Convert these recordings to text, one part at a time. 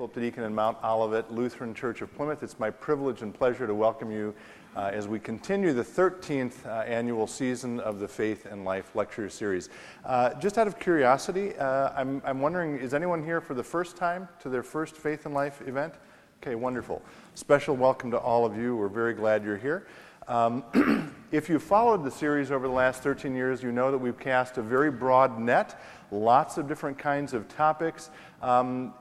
Philip the Deacon and Mount Olivet Lutheran Church of Plymouth. It's my privilege and pleasure to welcome you as we continue the 13th annual season of the Faith and Life Lecture Series. Just out of curiosity, I'm wondering, is anyone here for the first time to their first Faith and Life event? Okay, wonderful. Special welcome to all of you. We're very glad you're here. If you followed the series over the last 13 years, you know that we've cast a very broad net, lots of different kinds of topics.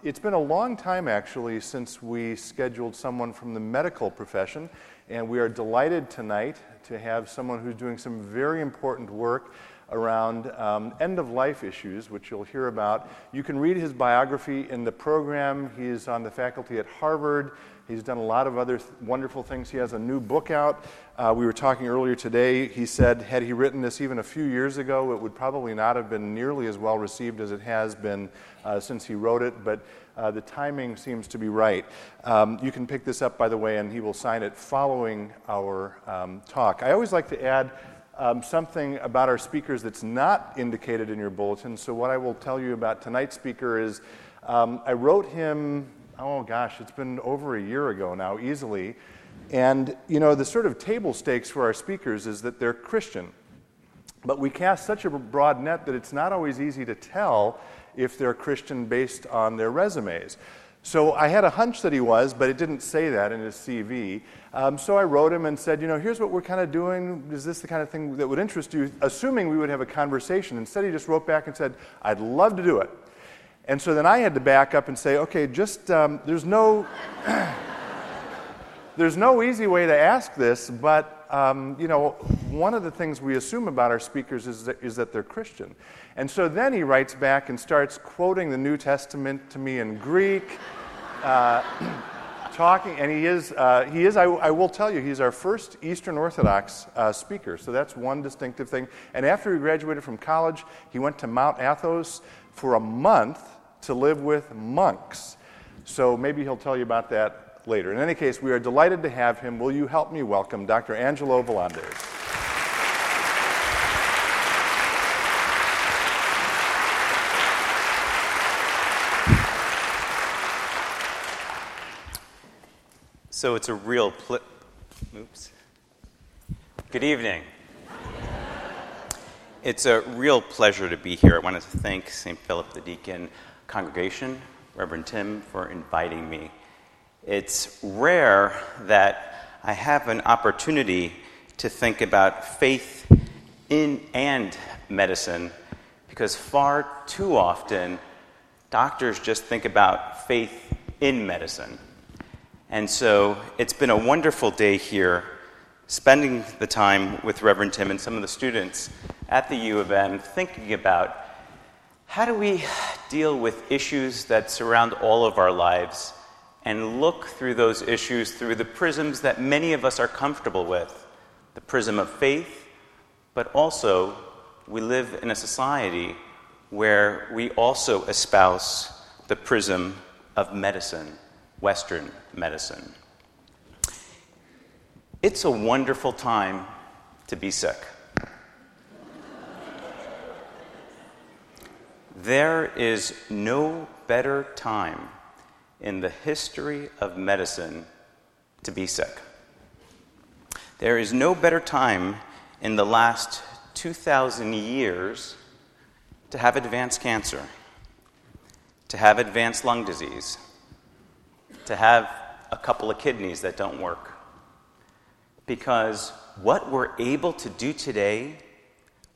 It's been a long time, actually, since we scheduled someone from the medical profession, and we are delighted tonight to have someone who's doing some very important work around end-of-life issues, which you'll hear about. You can read his biography in the program. He is on the faculty at Harvard. He's done a lot of other wonderful things. He has a new book out. We were talking earlier today. He said, had he written this even a few years ago, it would probably not have been nearly as well received as it has been since he wrote it, but the timing seems to be right. You can pick this up, by the way, and he will sign it following our talk. I always like to add something about our speakers that's not indicated in your bulletin. So what I will tell you about tonight's speaker is I wrote him, oh gosh, it's been over a year ago now, easily. And, you know, the sort of table stakes for our speakers is that they're Christian. But we cast such a broad net that it's not always easy to tell if they're Christian based on their resumes. So I had a hunch that he was, but it didn't say that in his CV. So I wrote him and said, you know, here's what we're kind of doing. Is this the kind of thing that would interest you? Assuming we would have a conversation. Instead, he just wrote back and said, I'd love to do it. And so then I had to back up and say, okay, just there's no easy way to ask this, but you know, one of the things we assume about our speakers is that they're Christian. And so then he writes back and starts quoting the New Testament to me in Greek, talking, and he is. I will tell you, he's our first Eastern Orthodox speaker. So that's one distinctive thing. And after he graduated from college, he went to Mount Athos for a month to live with monks. So maybe he'll tell you about that later. In any case, we are delighted to have him. Will you help me welcome Dr. Angelo Volandes? So it's a real Good evening. It's a real pleasure to be here. I wanted to thank St. Philip the Deacon Congregation, Reverend Tim, for inviting me. It's rare that I have an opportunity to think about faith in and medicine, because far too often doctors just think about faith in medicine. And so it's been a wonderful day here, spending the time with Reverend Tim and some of the students at the U of M, thinking about how do we deal with issues that surround all of our lives and look through those issues through the prisms that many of us are comfortable with, the prism of faith, but also we live in a society where we also espouse the prism of medicine, Western medicine. It's a wonderful time to be sick. There is no better time in the history of medicine to be sick. There is no better time in the last 2,000 years to have advanced cancer, to have advanced lung disease, to have a couple of kidneys that don't work. Because what we're able to do today,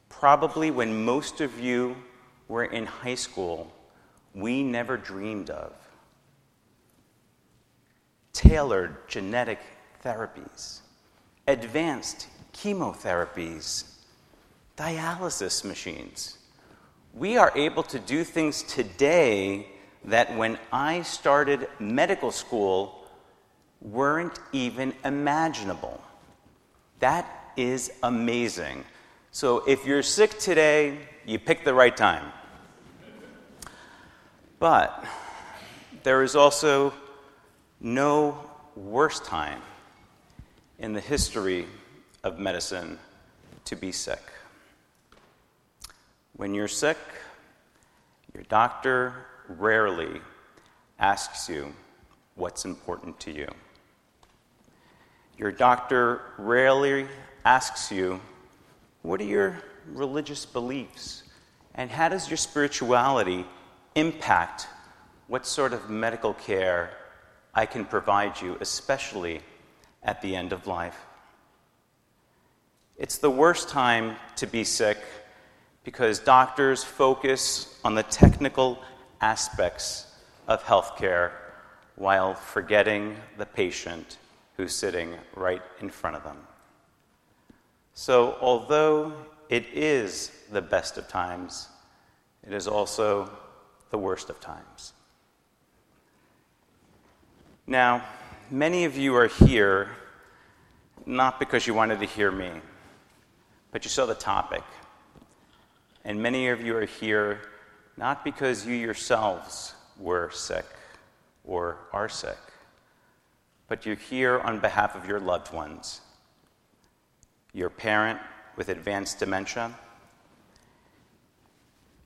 probably when most of you were in high school, we never dreamed of. Tailored genetic therapies, advanced chemotherapies, dialysis machines. We are able to do things today that when I started medical school weren't even imaginable. That is amazing. So if you're sick today, you picked the right time. But there is also no worse time in the history of medicine to be sick. When you're sick, your doctor rarely asks you what's important to you. Your doctor rarely asks you, what are your religious beliefs? And how does your spirituality impact what sort of medical care I can provide you, especially at the end of life? It's the worst time to be sick because doctors focus on the technical aspects of healthcare while forgetting the patient who's sitting right in front of them. So although it is the best of times, it is also the worst of times. Now, many of you are here not because you wanted to hear me, but you saw the topic. And many of you are here not because you yourselves were sick or are sick, but you're here on behalf of your loved ones, your parent with advanced dementia,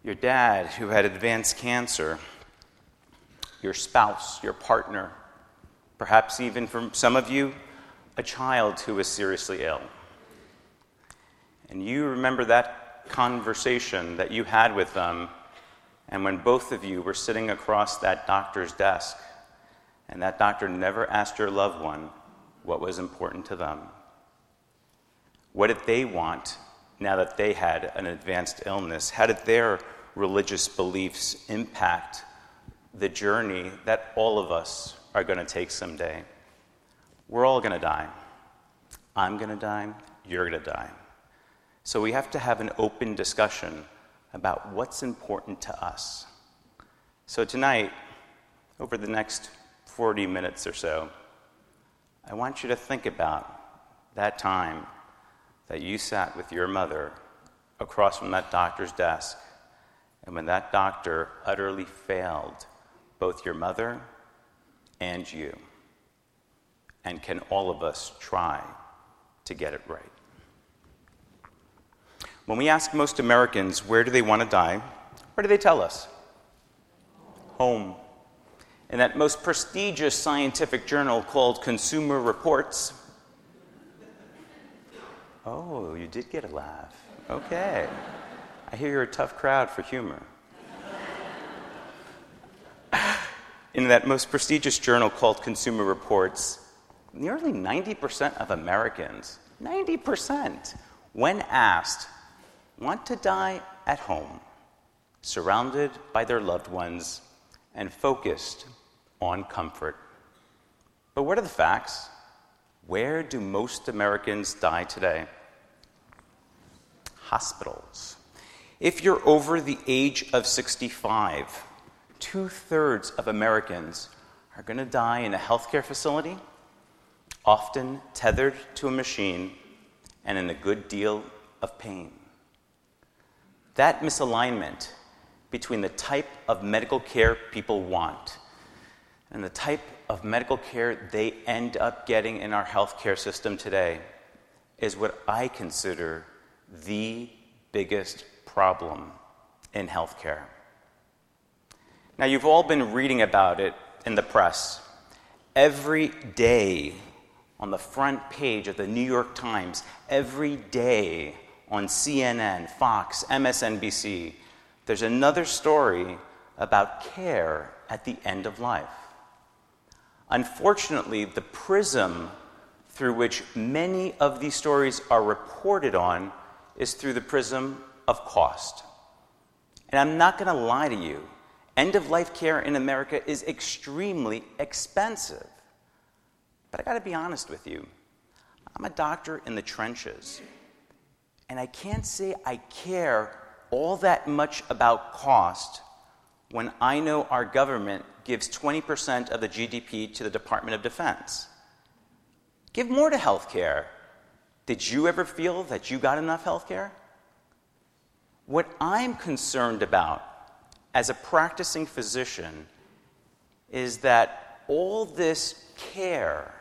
your dad who had advanced cancer, your spouse, your partner, perhaps even from some of you, a child who is seriously ill. And you remember that conversation that you had with them, and when both of you were sitting across that doctor's desk, and that doctor never asked your loved one what was important to them. What did they want now that they had an advanced illness? How did their religious beliefs impact the journey that all of us are going to take someday? We're all going to die. I'm going to die. You're going to die. So we have to have an open discussion about what's important to us. So tonight, over the next 40 minutes or so, I want you to think about that time that you sat with your mother across from that doctor's desk, and when that doctor utterly failed both your mother and you. And can all of us try to get it right? When we ask most Americans where do they want to die, what do they tell us? Home. In that most prestigious scientific journal called Consumer Reports. Oh, you did get a laugh. Okay. I hear you're a tough crowd for humor. In that most prestigious journal called Consumer Reports, nearly 90% of Americans, 90%, when asked, want to die at home, surrounded by their loved ones, and focused on comfort. But what are the facts? Where do most Americans die today? Hospitals. If you're over the age of 65, 2/3 of Americans are going to die in a healthcare facility, often tethered to a machine, and in a good deal of pain. That misalignment between the type of medical care people want and the type of medical care they end up getting in our healthcare system today is what I consider the biggest problem in healthcare. Now, you've all been reading about it in the press. Every day on the front page of the New York Times, every day on CNN, Fox, MSNBC, there's another story about care at the end of life. Unfortunately, the prism through which many of these stories are reported on is through the prism of cost. And I'm not going to lie to you, end-of-life care in America is extremely expensive. But I got to be honest with you. I'm a doctor in the trenches, and I can't say I care all that much about cost when I know our government gives 20% of the GDP to the Department of Defense. Give more to healthcare. Did you ever feel that you got enough healthcare? What I'm concerned about as a practicing physician is that all this care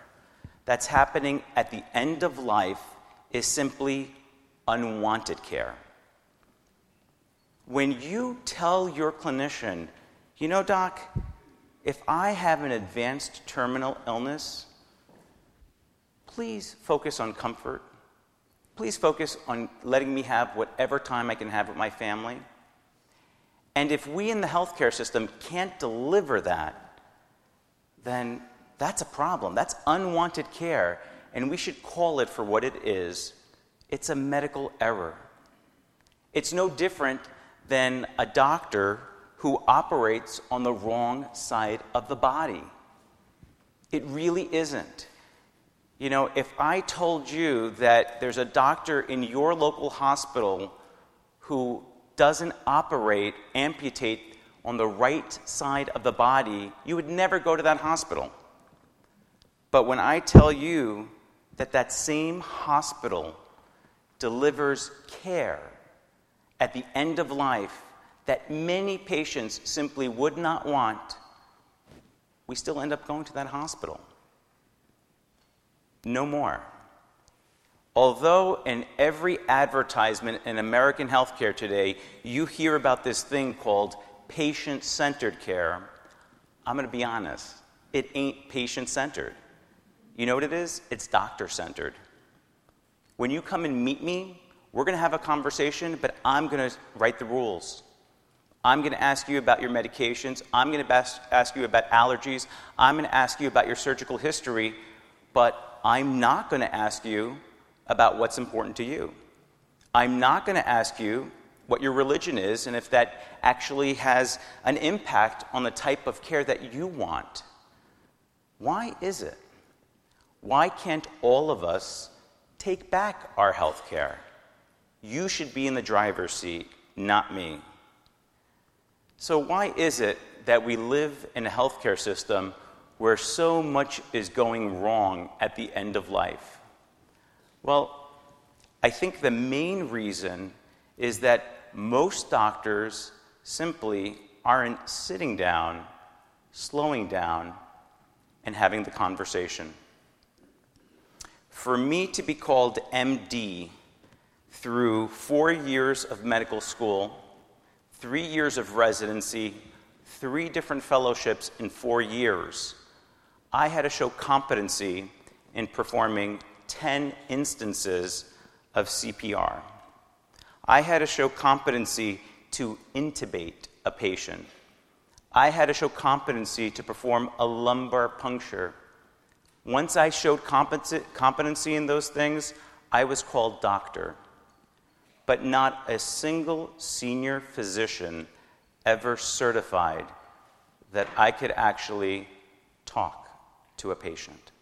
that's happening at the end of life is simply unwanted care. When you tell your clinician, you know, doc, If I have an advanced terminal illness, please focus on comfort. Please focus on letting me have whatever time I can have with my family. And if we in the healthcare system can't deliver that, then that's a problem. That's unwanted care, and we should call it for what it is. It's a medical error. It's no different than a doctor who operates on the wrong side of the body. It really isn't. You know, if I told you that there's a doctor in your local hospital who doesn't amputate on the right side of the body, you would never go to that hospital. But when I tell you that that same hospital delivers care at the end of life that many patients simply would not want, we still end up going to that hospital. No more. Although in every advertisement in American healthcare today, you hear about this thing called patient-centered care, I'm going to be honest, it ain't patient-centered. You know what it is? It's doctor-centered. When you come and meet me, we're going to have a conversation, but I'm going to write the rules. I'm going to ask you about your medications. I'm going to ask you about allergies. I'm going to ask you about your surgical history, but I'm not going to ask you about what's important to you. I'm not going to ask you what your religion is and if that actually has an impact on the type of care that you want. Why is it? Why can't all of us take back our health care? You should be in the driver's seat, not me. So why is it that we live in a healthcare system where so much is going wrong at the end of life? Well, I think the main reason is that most doctors simply aren't sitting down, slowing down, and having the conversation. For me to be called MD through 4 years of medical school, 3 years of residency, 3 different fellowships in 4 years, I had to show competency in performing 10 instances of CPR. I had to show competency to intubate a patient. I had to show competency to perform a lumbar puncture. Once I showed competency in those things, I was called doctor. But not a single senior physician ever certified that I could actually talk to a patient.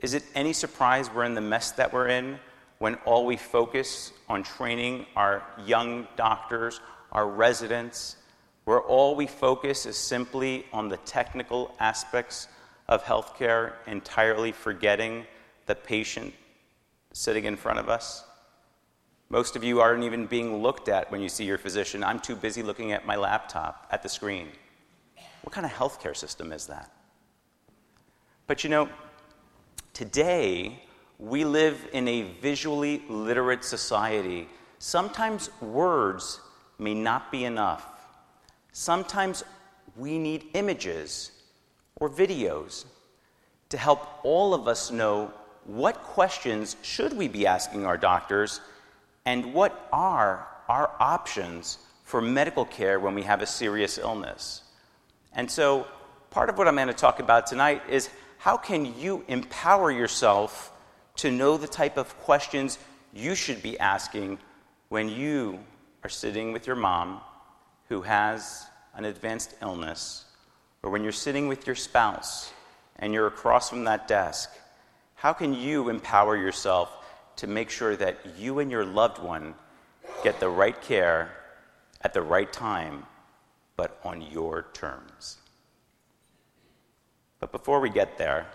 Is it any surprise we're in the mess that we're in when all we focus on training our young doctors, our residents, where all we focus is simply on the technical aspects of healthcare, entirely forgetting the patient sitting in front of us? Most of you aren't even being looked at when you see your physician. I'm too busy looking at my laptop, at the screen. What kind of healthcare system is that? But you know, today, we live in a visually literate society. Sometimes words may not be enough. Sometimes we need images or videos to help all of us know what questions should we be asking our doctors and what are our options for medical care when we have a serious illness. And so part of what I'm going to talk about tonight is how can you empower yourself to know the type of questions you should be asking when you are sitting with your mom who has an advanced illness, or when you're sitting with your spouse and you're across from that desk? How can you empower yourself to make sure that you and your loved one get the right care at the right time, but on your terms? But before we get there,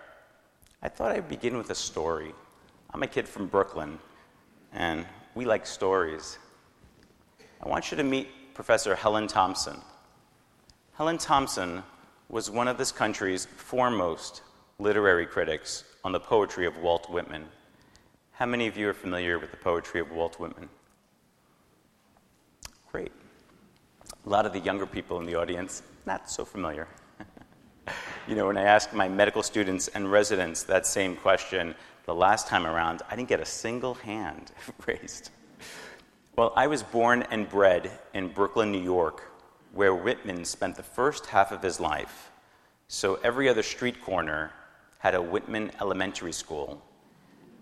I thought I'd begin with a story. I'm a kid from Brooklyn, and we like stories. I want you to meet Professor Helen Thompson. Helen Thompson was one of this country's foremost literary critics on the poetry of Walt Whitman. How many of you are familiar with the poetry of Walt Whitman? Great. A lot of the younger people in the audience, not so familiar. You know, when I asked my medical students and residents that same question the last time around, I didn't get a single hand raised. Well, I was born and bred in Brooklyn, New York, where Whitman spent the first half of his life. So every other street corner had a Whitman elementary school,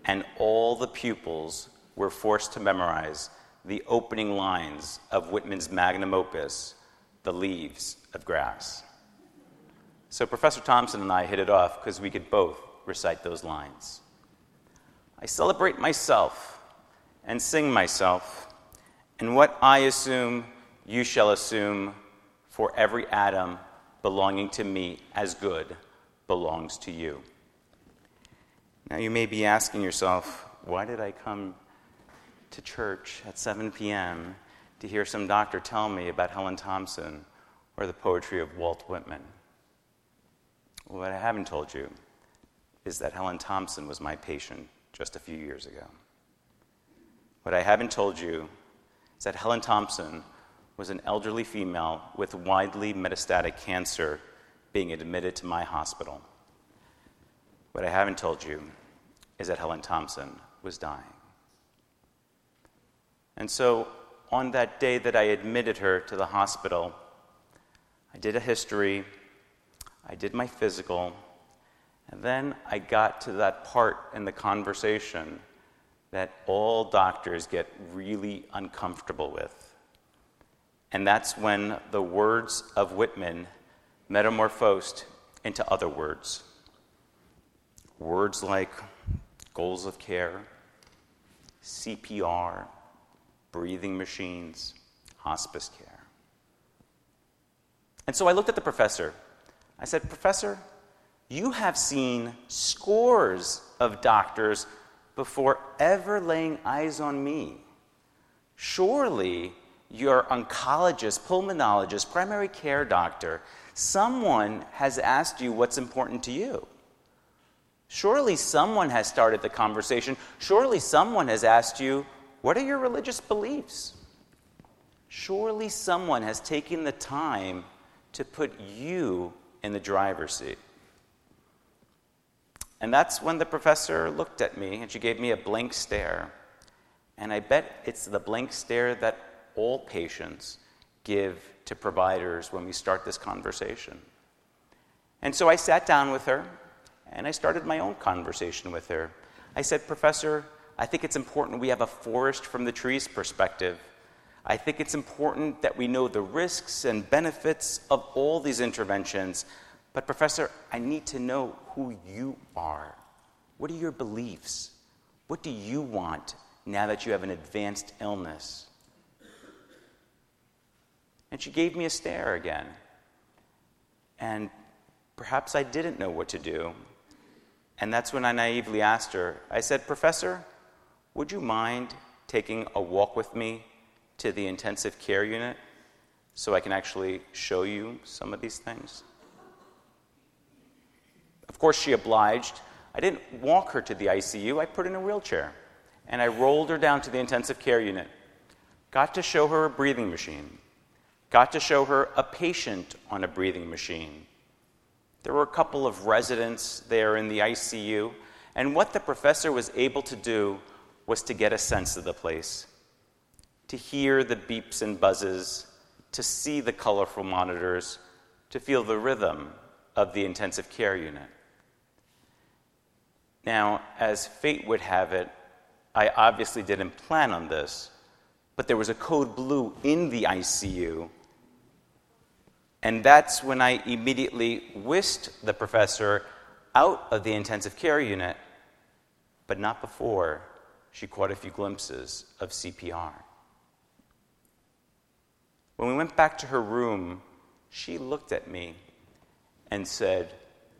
and all the pupils were forced to memorize the opening lines of Whitman's magnum opus, The Leaves of Grass. So Professor Thompson and I hit it off because we could both recite those lines. I celebrate myself and sing myself, and what I assume, you shall assume, for every atom belonging to me as good belongs to you. Now you may be asking yourself, why did I come to church at 7 p.m. to hear some doctor tell me about Helen Thompson or the poetry of Walt Whitman? What I haven't told you is that Helen Thompson was my patient just a few years ago. What I haven't told you is that Helen Thompson was an elderly female with widely metastatic cancer being admitted to my hospital. What I haven't told you is that Helen Thompson was dying. And so, on that day that I admitted her to the hospital, I did a history, I did my physical, and then I got to that part in the conversation that all doctors get really uncomfortable with. And that's when the words of Whitman metamorphosed into other words. Words like goals of care, CPR, breathing machines, hospice care. And so I looked at the professor. I said, "Professor, you have seen scores of doctors before ever laying eyes on me. Surely your oncologist, pulmonologist, primary care doctor, someone has asked you what's important to you. Surely someone has started the conversation. Surely someone has asked you, what are your religious beliefs? Surely someone has taken the time to put you in the driver's seat." And that's when the professor looked at me, and she gave me a blank stare. And I bet it's the blank stare that all patients give to providers when we start this conversation. And so I sat down with her, and I started my own conversation with her. I said, "Professor, I think it's important we have a forest from the trees perspective. I think it's important that we know the risks and benefits of all these interventions. But Professor, I need to know who you are. What are your beliefs? What do you want now that you have an advanced illness?" And she gave me a stare again. And perhaps I didn't know what to do. And that's when I naively asked her, I said, "Professor, would you mind taking a walk with me to the intensive care unit so I can actually show you some of these things?" Of course, she obliged. I didn't walk her to the ICU. I put her in a wheelchair, and I rolled her down to the intensive care unit. Got to show her a breathing machine. Got to show her a patient on a breathing machine. There were a couple of residents there in the ICU, and what the professor was able to do was to get a sense of the place, to hear the beeps and buzzes, to see the colorful monitors, to feel the rhythm of the intensive care unit. Now, as fate would have it, I obviously didn't plan on this, but there was a code blue in the ICU. And that's when I immediately whisked the professor out of the intensive care unit, but not before she caught a few glimpses of CPR. When we went back to her room, she looked at me and said,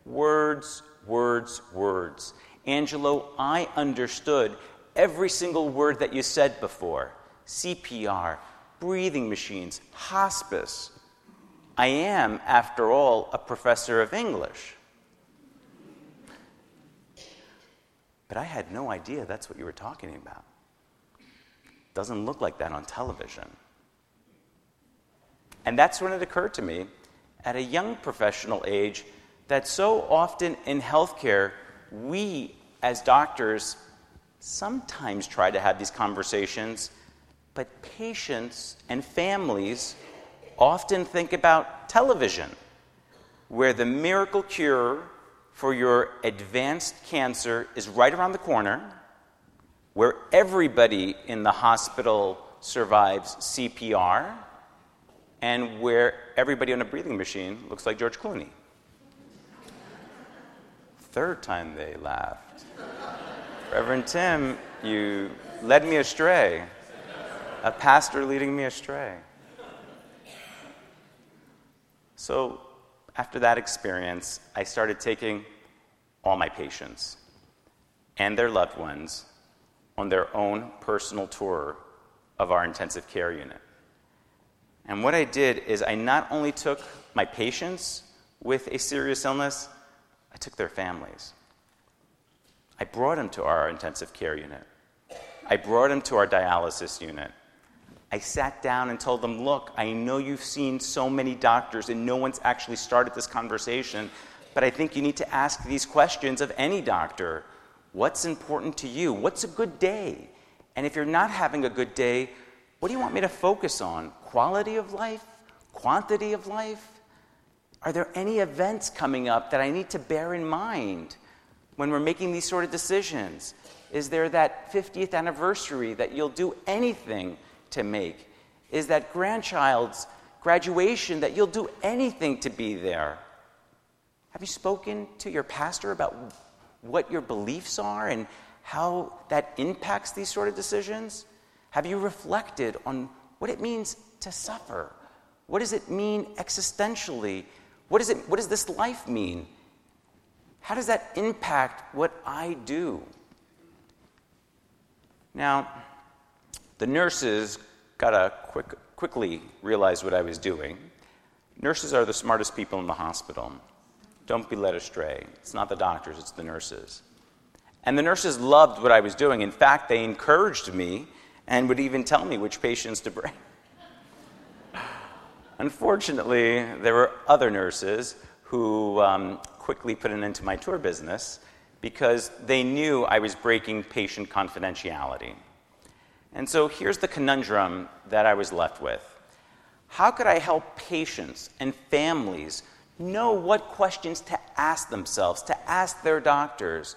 "Words, words, words. Angelo, I understood every single word that you said before. CPR, breathing machines, hospice. I am, after all, a professor of English. But I had no idea that's what you were talking about. Doesn't look like that on television." And that's when it occurred to me, at a young professional age, that so often in healthcare, we as doctors sometimes try to have these conversations, but patients and families often think about television, where the miracle cure for your advanced cancer is right around the corner, where everybody in the hospital survives CPR, and where everybody on a breathing machine looks like George Clooney. Third time they laughed. Reverend Tim, you led me astray. A pastor leading me astray. So after that experience, I started taking all my patients and their loved ones on their own personal tour of our intensive care unit. And what I did is I not only took my patients with a serious illness, I took their families. I brought them to our intensive care unit. I brought them to our dialysis unit. I sat down and told them, look, I know you've seen so many doctors and no one's actually started this conversation, but I think you need to ask these questions of any doctor. What's important to you? What's a good day? And if you're not having a good day, what do you want me to focus on? Quality of life? Quantity of life? Are there any events coming up that I need to bear in mind when we're making these sort of decisions? Is there that 50th anniversary that you'll do anything to make? Is that grandchild's graduation that you'll do anything to be there? Have you spoken to your pastor about what your beliefs are and how that impacts these sort of decisions? Have you reflected on what it means to suffer? What does it mean existentially? What does this life mean? How does that impact what I do? Now, the nurses got to quickly realize what I was doing. Nurses are the smartest people in the hospital. Don't be led astray. It's not the doctors, it's the nurses. And the nurses loved what I was doing. In fact, they encouraged me and would even tell me which patients to bring. Unfortunately, there were other nurses who quickly put an end to my tour business because they knew I was breaking patient confidentiality. And so here's the conundrum that I was left with. How could I help patients and families know what questions to ask themselves, to ask their doctors?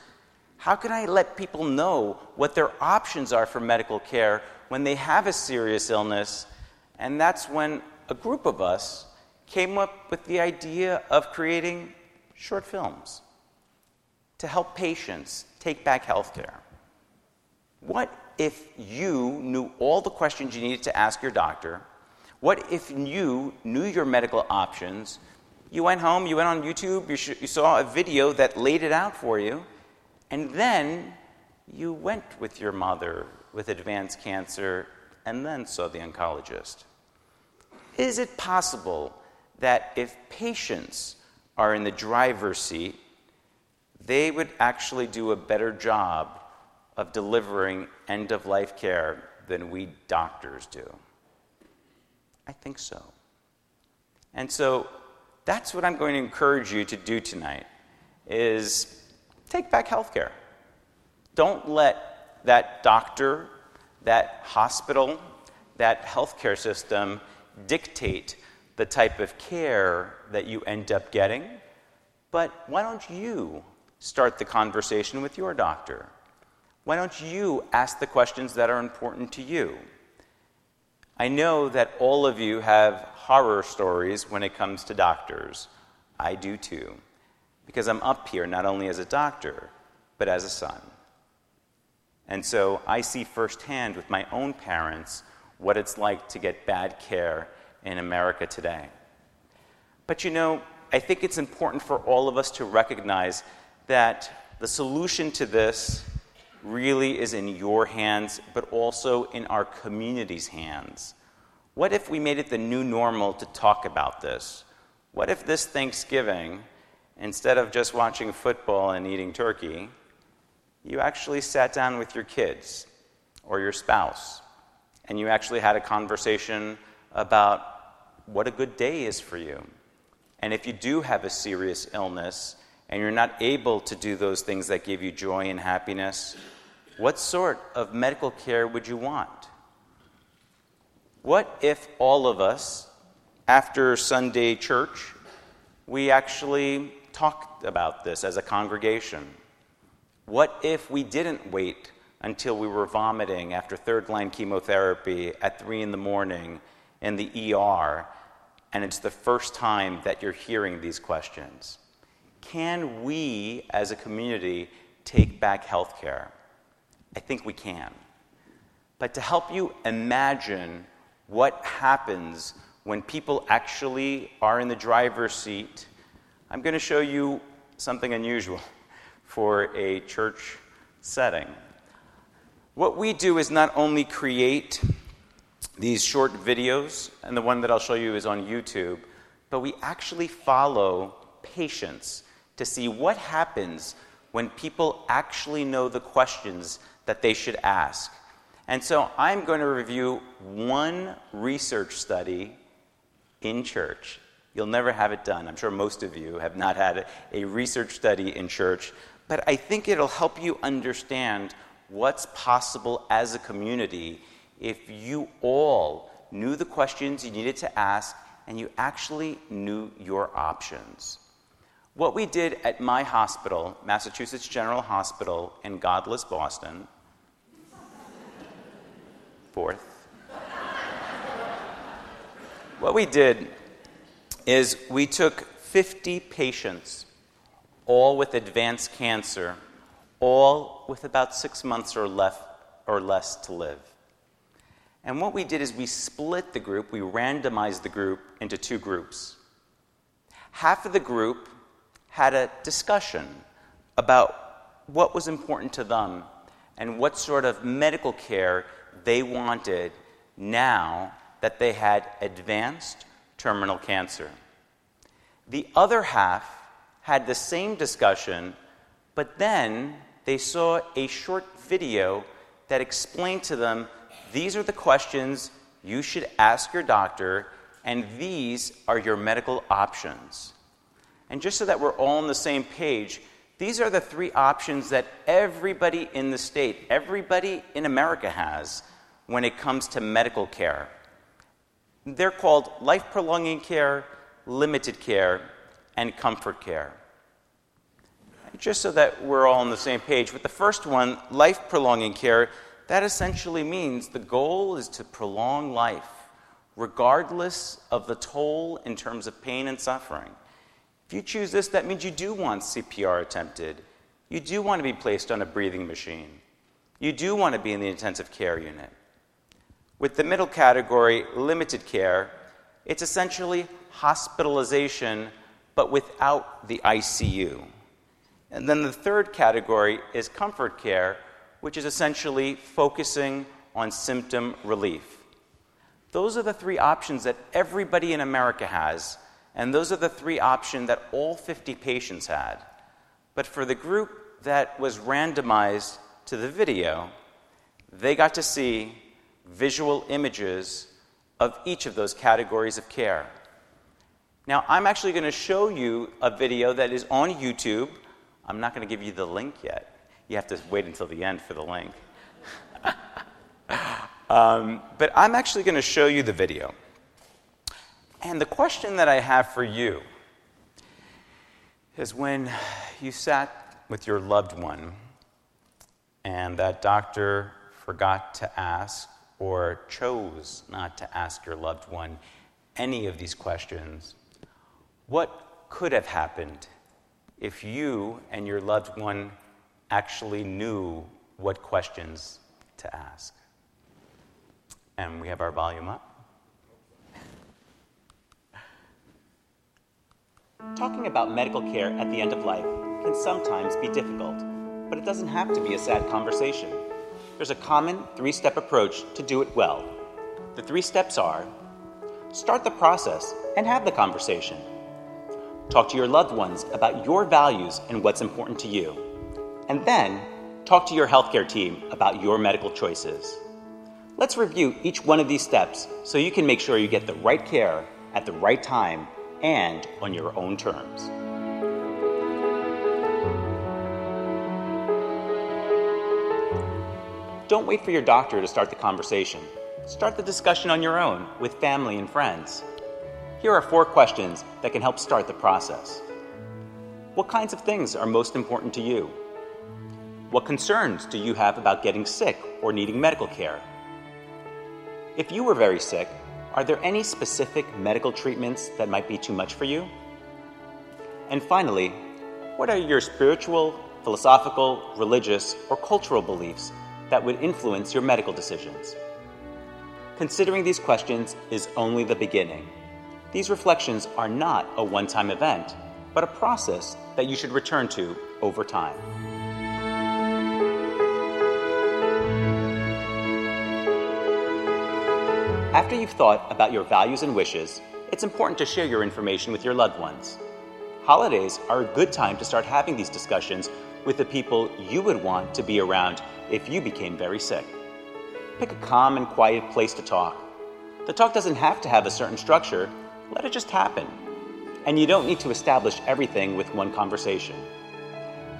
How can I let people know what their options are for medical care when they have a serious illness? And that's when a group of us came up with the idea of creating short films to help patients take back healthcare. What if you knew all the questions you needed to ask your doctor? What if you knew your medical options? You went home, you went on YouTube, you saw a video that laid it out for you, and then you went with your mother with advanced cancer and then saw the oncologist. Is it possible that if patients are in the driver's seat, they would actually do a better job of delivering end-of-life care than we doctors do? I think so. And so that's what I'm going to encourage you to do tonight, is take back healthcare. Don't let that doctor, that hospital, that healthcare system dictate the type of care that you end up getting, but why don't you start the conversation with your doctor? Why don't you ask the questions that are important to you? I know that all of you have horror stories when it comes to doctors. I do too, because I'm up here not only as a doctor, but as a son. And so I see firsthand with my own parents what it's like to get bad care in America today. But you know, I think it's important for all of us to recognize that the solution to this really is in your hands, but also in our community's hands. What if we made it the new normal to talk about this? What if this Thanksgiving, instead of just watching football and eating turkey, you actually sat down with your kids or your spouse, and you actually had a conversation about what a good day is for you. And if you do have a serious illness and you're not able to do those things that give you joy and happiness, what sort of medical care would you want? What if all of us, after Sunday church, we actually talked about this as a congregation? What if we didn't wait until we were vomiting after third-line chemotherapy at 3 a.m. in the ER, and it's the first time that you're hearing these questions? Can we, as a community, take back healthcare? I think we can. But to help you imagine what happens when people actually are in the driver's seat, I'm going to show you something unusual for a church setting. What we do is not only create these short videos, and the one that I'll show you is on YouTube, but we actually follow patients to see what happens when people actually know the questions that they should ask. And so I'm going to review one research study in church. You'll never have it done. I'm sure most of you have not had a research study in church, but I think it'll help you understand what's possible as a community if you all knew the questions you needed to ask and you actually knew your options. What we did at my hospital, Massachusetts General Hospital in godless Boston, what we did is we took 50 patients, all with advanced cancer, all with about 6 months or less to live. And what we did is we split the group, we randomized the group into two groups. Half of the group had a discussion about what was important to them and what sort of medical care they wanted now that they had advanced terminal cancer. The other half had the same discussion, but then they saw a short video that explained to them, these are the questions you should ask your doctor, and these are your medical options. And just so that we're all on the same page, these are the three options that everybody in the state, everybody in America has when it comes to medical care. They're called life-prolonging care, limited care, and comfort care. Just so that we're all on the same page, with the first one, life-prolonging care, that essentially means the goal is to prolong life, regardless of the toll in terms of pain and suffering. If you choose this, that means you do want CPR attempted. You do want to be placed on a breathing machine. You do want to be in the intensive care unit. With the middle category, limited care, it's essentially hospitalization, but without the ICU. And then the third category is comfort care, which is essentially focusing on symptom relief. Those are the three options that everybody in America has. And those are the three options that all 50 patients had. But for the group that was randomized to the video, they got to see visual images of each of those categories of care. Now, I'm actually going to show you a video that is on YouTube. I'm not going to give you the link yet. You have to wait until the end for the link. But I'm actually going to show you the video. And the question that I have for you is when you sat with your loved one and that doctor forgot to ask or chose not to ask your loved one any of these questions, what could have happened if you and your loved one actually knew what questions to ask? And we have our volume up. Talking about medical care at the end of life can sometimes be difficult, but it doesn't have to be a sad conversation. There's a common three-step approach to do it well. The three steps are: start the process and have the conversation. Talk to your loved ones about your values and what's important to you. And then, talk to your healthcare team about your medical choices. Let's review each one of these steps so you can make sure you get the right care at the right time and on your own terms. Don't wait for your doctor to start the conversation. Start the discussion on your own with family and friends. Here are 4 questions that can help start the process. What kinds of things are most important to you? What concerns do you have about getting sick or needing medical care? If you were very sick, are there any specific medical treatments that might be too much for you? And finally, what are your spiritual, philosophical, religious, or cultural beliefs that would influence your medical decisions? Considering these questions is only the beginning. These reflections are not a one-time event, but a process that you should return to over time. After you've thought about your values and wishes, it's important to share your information with your loved ones. Holidays are a good time to start having these discussions with the people you would want to be around if you became very sick. Pick a calm and quiet place to talk. The talk doesn't have to have a certain structure. Let it just happen. And you don't need to establish everything with one conversation.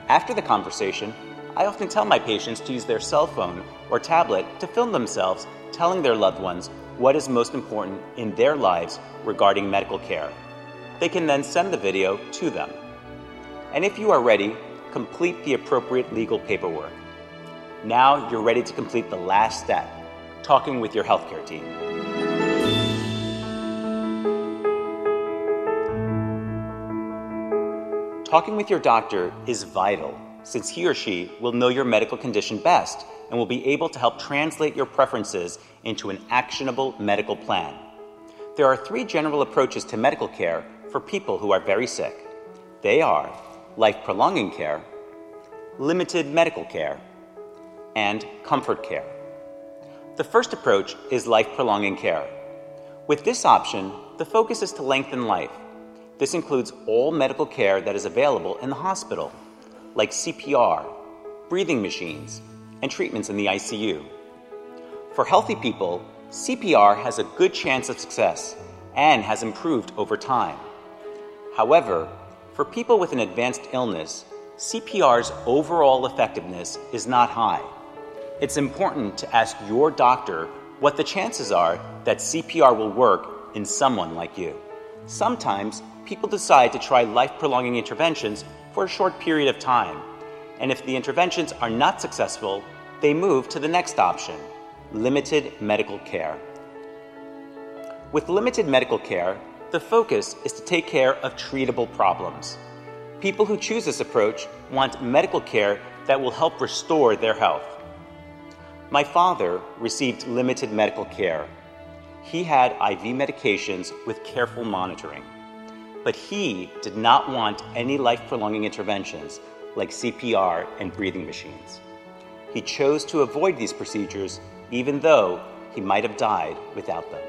After the conversation, I often tell my patients to use their cell phone or tablet to film themselves telling their loved ones what is most important in their lives regarding medical care. They can then send the video to them. And if you are ready, complete the appropriate legal paperwork. Now you're ready to complete the last step, talking with your healthcare team. Talking with your doctor is vital, since he or she will know your medical condition best and will be able to help translate your preferences into an actionable medical plan. There are 3 general approaches to medical care for people who are very sick. They are life-prolonging care, limited medical care, and comfort care. The first approach is life-prolonging care. With this option, the focus is to lengthen life. This includes all medical care that is available in the hospital, like CPR, breathing machines, and treatments in the ICU. For healthy people, CPR has a good chance of success and has improved over time. However, for people with an advanced illness, CPR's overall effectiveness is not high. It's important to ask your doctor what the chances are that CPR will work in someone like you. Sometimes people decide to try life-prolonging interventions for a short period of time, and if the interventions are not successful, they move to the next option, limited medical care. With limited medical care, the focus is to take care of treatable problems. People who choose this approach want medical care that will help restore their health. My father received limited medical care. He had IV medications with careful monitoring, but he did not want any life-prolonging interventions like CPR and breathing machines. He chose to avoid these procedures even though he might have died without them.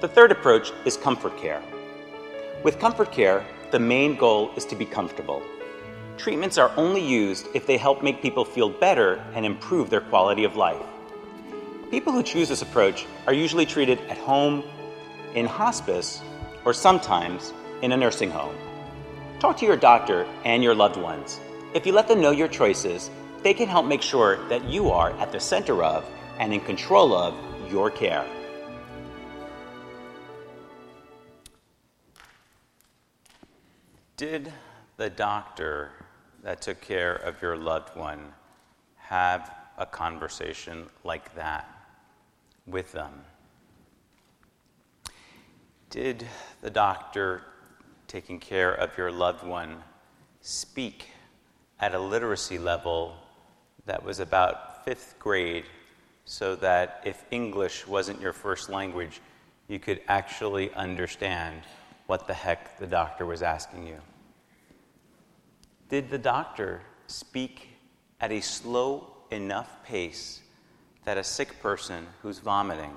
The third approach is comfort care. With comfort care, the main goal is to be comfortable. Treatments are only used if they help make people feel better and improve their quality of life. People who choose this approach are usually treated at home, in hospice, or sometimes in a nursing home. Talk to your doctor and your loved ones. If you let them know your choices, they can help make sure that you are at the center of and in control of your care. Did the doctor that took care of your loved one have a conversation like that with them? Did the doctor taking care of your loved one speak at a literacy level that was about 5th grade so that if English wasn't your first language, you could actually understand what the heck the doctor was asking you? Did the doctor speak at a slow enough pace that a sick person who's vomiting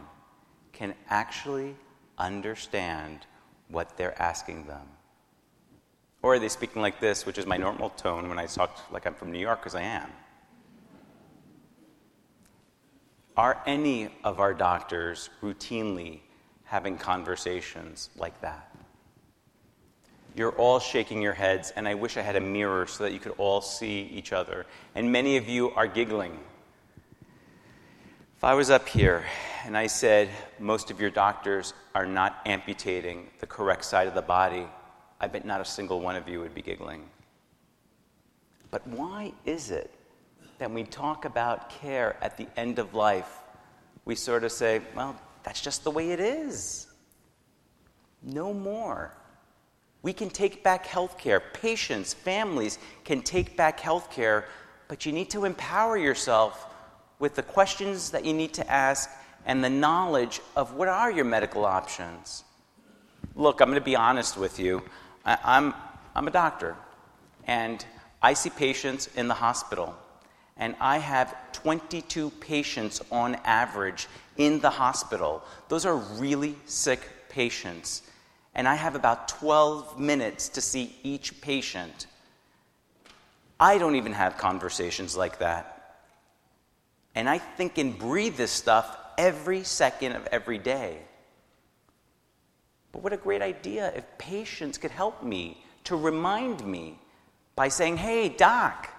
can actually understand what they're asking them? Or are they speaking like this, which is my normal tone when I talk like I'm from New York, because I am? Are any of our doctors routinely having conversations like that. You're all shaking your heads, and I wish I had a mirror so that you could all see each other. And many of you are giggling. If I was up here and I said, most of your doctors are not amputating the correct side of the body, I bet not a single one of you would be giggling. But why is it that when we talk about care at the end of life, we sort of say, well, that's just the way it is. No more. We can take back healthcare. Patients, families can take back healthcare, but you need to empower yourself with the questions that you need to ask and the knowledge of what are your medical options. Look, I'm going to be honest with you. I'm a doctor, and I see patients in the hospital, and I have 22 patients on average in the hospital. Those are really sick patients. And I have about 12 minutes to see each patient. I don't even have conversations like that. And I think and breathe this stuff every second of every day. But what a great idea if patients could help me to remind me by saying, hey, doc,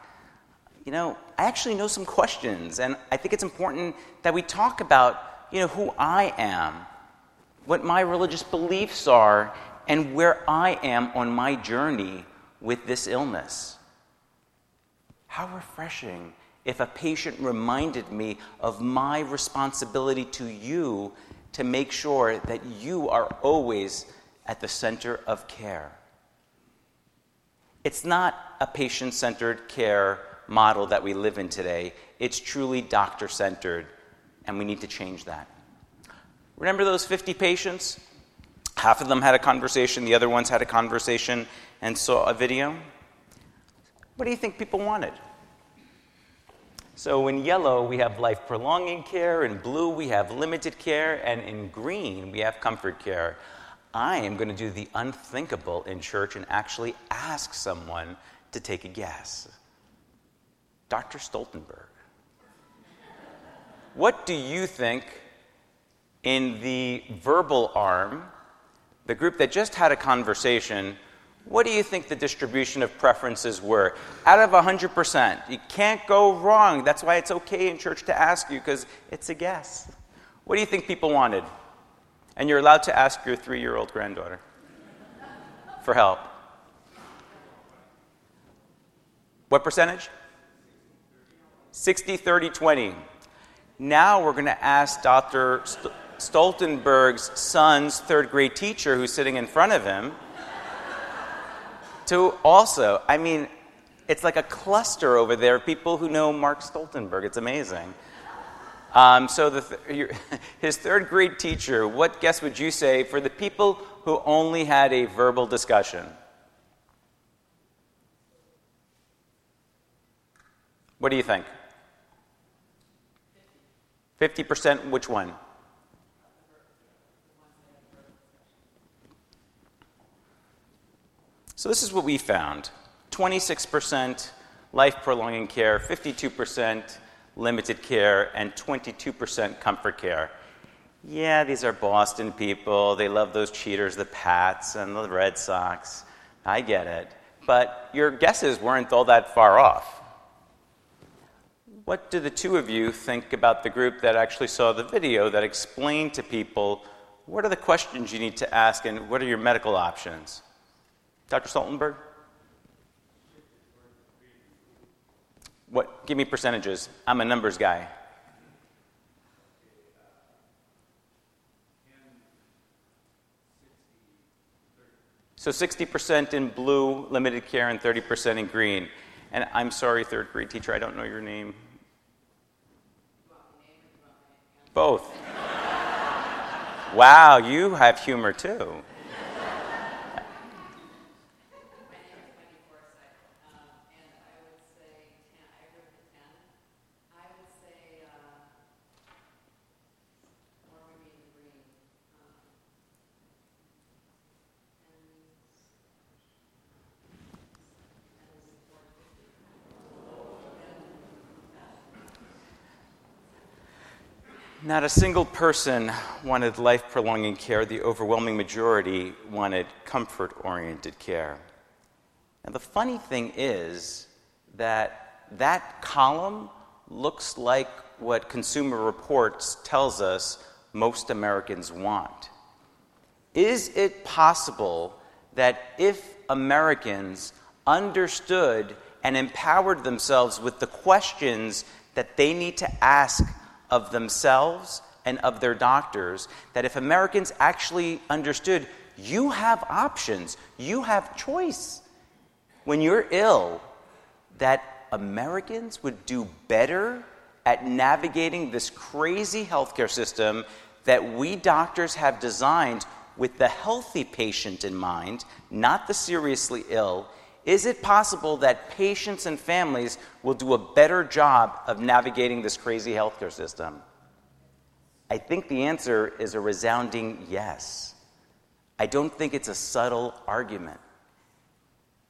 you know, I actually know some questions, and I think it's important that we talk about, you know, who I am, what my religious beliefs are, and where I am on my journey with this illness. How refreshing if a patient reminded me of my responsibility to you to make sure that you are always at the center of care. It's not a patient-centered care model that we live in today. It's truly doctor-centered, and we need to change that. Remember those 50 patients? Half of them had a conversation, the other ones had a conversation and saw a video. What do you think people wanted? So in yellow, we have life-prolonging care. In blue, we have limited care. And in green, we have comfort care. I am going to do the unthinkable in church and actually ask someone to take a guess. Dr. Stoltenberg. What do you think? In the verbal arm, the group that just had a conversation, what do you think the distribution of preferences were? Out of 100%, you can't go wrong. That's why it's okay in church to ask you, because it's a guess. What do you think people wanted? And you're allowed to ask your 3-year-old granddaughter for help. What percentage? 60, 30, 20. Now we're going to ask Dr. Stoltenberg's son's third-grade teacher, who's sitting in front of him, to also, I mean, it's like a cluster over there of people who know Mark Stoltenberg. It's amazing. His third-grade teacher, what guess would you say for the people who only had a verbal discussion? What do you think? 50%, which one? So this is what we found. 26% life-prolonging care, 52% limited care, and 22% comfort care. Yeah, these are Boston people. They love those cheaters, the Pats and the Red Sox. I get it. But your guesses weren't all that far off. What do the two of you think about the group that actually saw the video that explained to people what are the questions you need to ask and what are your medical options? Dr. Stoltenberg? What? Give me percentages. I'm a numbers guy. So 60% in blue, limited care, and 30% in green. And I'm sorry, third-grade teacher, I don't know your name. Both. Wow, you have humor too. Not a single person wanted life-prolonging care. The overwhelming majority wanted comfort-oriented care. And the funny thing is that that column looks like what Consumer Reports tells us most Americans want. Is it possible that if Americans understood and empowered themselves with the questions that they need to ask of themselves and of their doctors, that if Americans actually understood, you have options, you have choice when you're ill, that Americans would do better at navigating this crazy healthcare system that we doctors have designed with the healthy patient in mind, not the seriously ill? Is it possible that patients and families will do a better job of navigating this crazy healthcare system? I think the answer is a resounding yes. I don't think it's a subtle argument.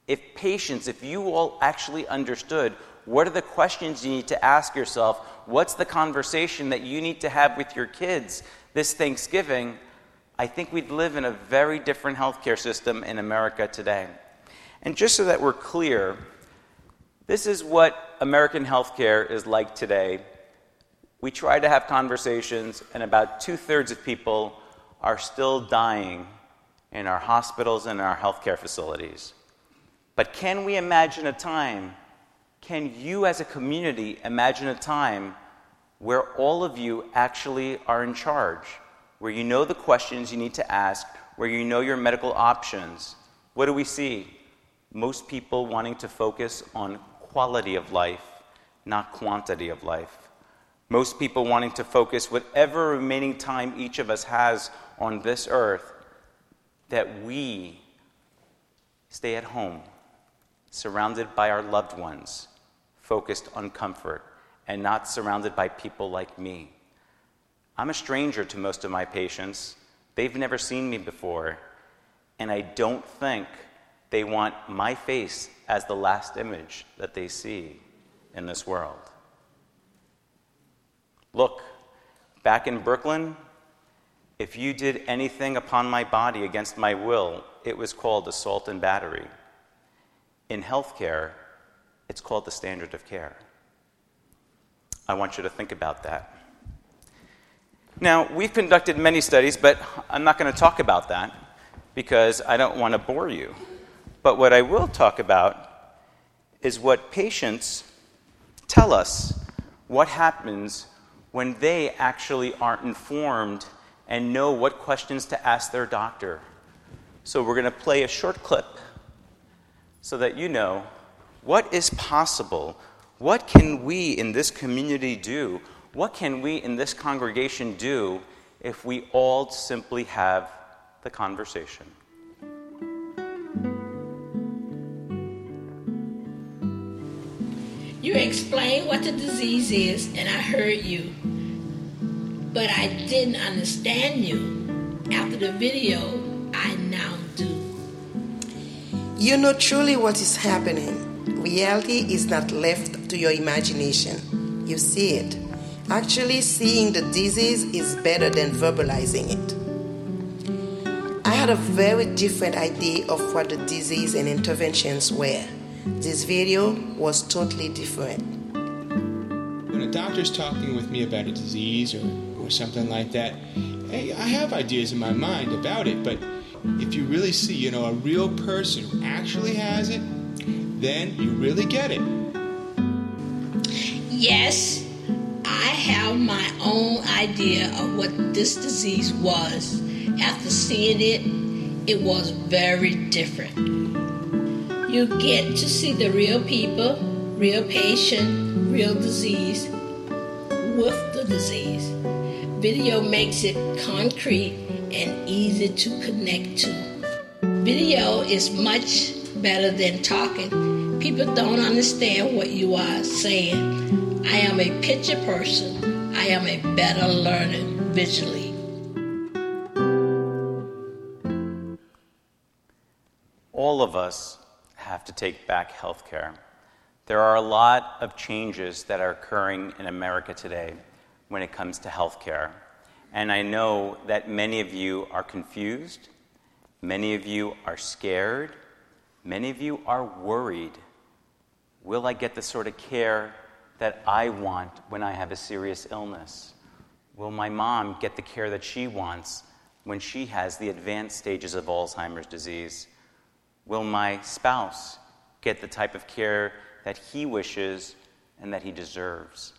If patients, if you all actually understood what are the questions you need to ask yourself, what's the conversation that you need to have with your kids this Thanksgiving, I think we'd live in a very different healthcare system in America today. And just so that we're clear, this is what American healthcare is like today. We try to have conversations, and about 2/3 of people are still dying in our hospitals and our healthcare facilities. But can we imagine a time, can you as a community imagine a time where all of you actually are in charge, where you know the questions you need to ask, where you know your medical options? What do we see? Most people wanting to focus on quality of life, not quantity of life. Most people wanting to focus whatever remaining time each of us has on this earth, that we stay at home, surrounded by our loved ones, focused on comfort, and not surrounded by people like me. I'm a stranger to most of my patients. They've never seen me before, and I don't think they want my face as the last image that they see in this world. Look, back in Brooklyn, if you did anything upon my body against my will, it was called assault and battery. In healthcare, it's called the standard of care. I want you to think about that. Now, we've conducted many studies, but I'm not going to talk about that because I don't want to bore you. But what I will talk about is what patients tell us what happens when they actually aren't informed and know what questions to ask their doctor. So we're going to play a short clip so that you know what is possible, what can we in this community do, what can we in this congregation do if we all simply have the conversation. You explained what the disease is, and I heard you, but I didn't understand you. After the video, I now do. You know truly what is happening. Reality is not left to your imagination. You see it. Actually seeing the disease is better than verbalizing it. I had a very different idea of what the disease and interventions were. This video was totally different. When a doctor's talking with me about a disease or something like that, hey, I have ideas in my mind about it, but if you really see, you know, a real person who actually has it, then you really get it. Yes, I have my own idea of what this disease was. After seeing it, it was very different. You get to see the real people, real patient, real disease with the disease. Video makes it concrete and easy to connect to. Video is much better than talking. People don't understand what you are saying. I am a picture person. I am a better learner visually. All of us have to take back healthcare. There are a lot of changes that are occurring in America today. when it comes to healthcare. And I know that many of you are confused, many of you are scared, many of you are worried. Will I get the sort of care that I want when I have a serious illness? Will my mom get the care that she wants when she has the advanced stages of Alzheimer's disease? Will my spouse get the type of care that he wishes and that he deserves?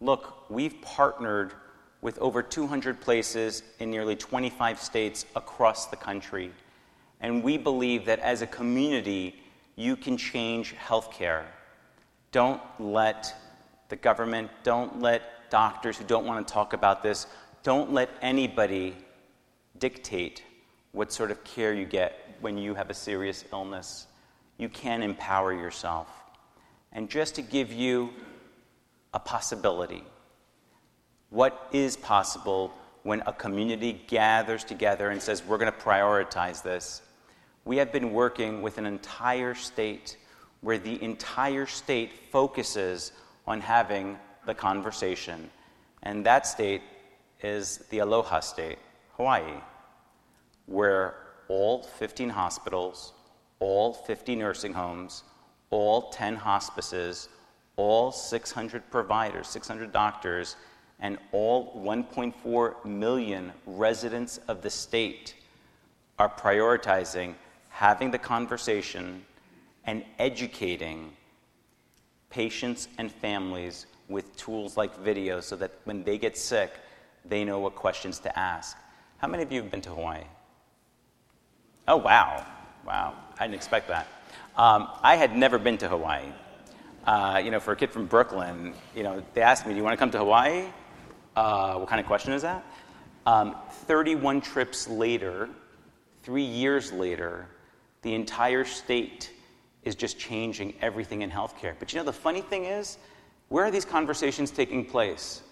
Look, we've partnered with over 200 places in nearly 25 states across the country. And we believe that as a community, you can change healthcare. Don't let the government, don't let doctors who don't want to talk about this, don't let anybody dictate what sort of care you get when you have a serious illness. You can empower yourself. And just to give you a possibility, what is possible when a community gathers together and says, we're going to prioritize this? We have been working with an entire state where the entire state focuses on having the conversation. And that state is the Aloha State, Hawaii, where all 15 hospitals, all 50 nursing homes, all 10 hospices, all 600 providers, 600 doctors, and all 1.4 million residents of the state are prioritizing having the conversation and educating patients and families with tools like video so that when they get sick, they know what questions to ask. How many of you have been to Hawaii? Oh, wow. Wow. I didn't expect that. I had never been to Hawaii. For a kid from Brooklyn, they asked me, do you want to come to Hawaii? What kind of question is that? 31 trips later, 3 years later, the entire state is just changing everything in healthcare. But the funny thing is, where are these conversations taking place?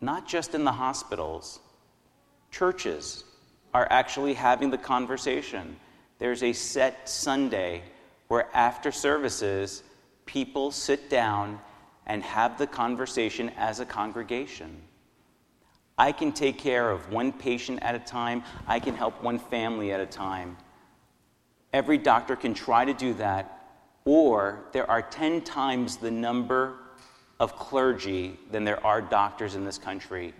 Not just in the hospitals. Churches are actually having the conversation. There's a set Sunday where after services, people sit down and have the conversation as a congregation. I can take care of one patient at a time. I can help one family at a time. Every doctor can try to do that, or there are 10 times the number of clergy than there are doctors in this country.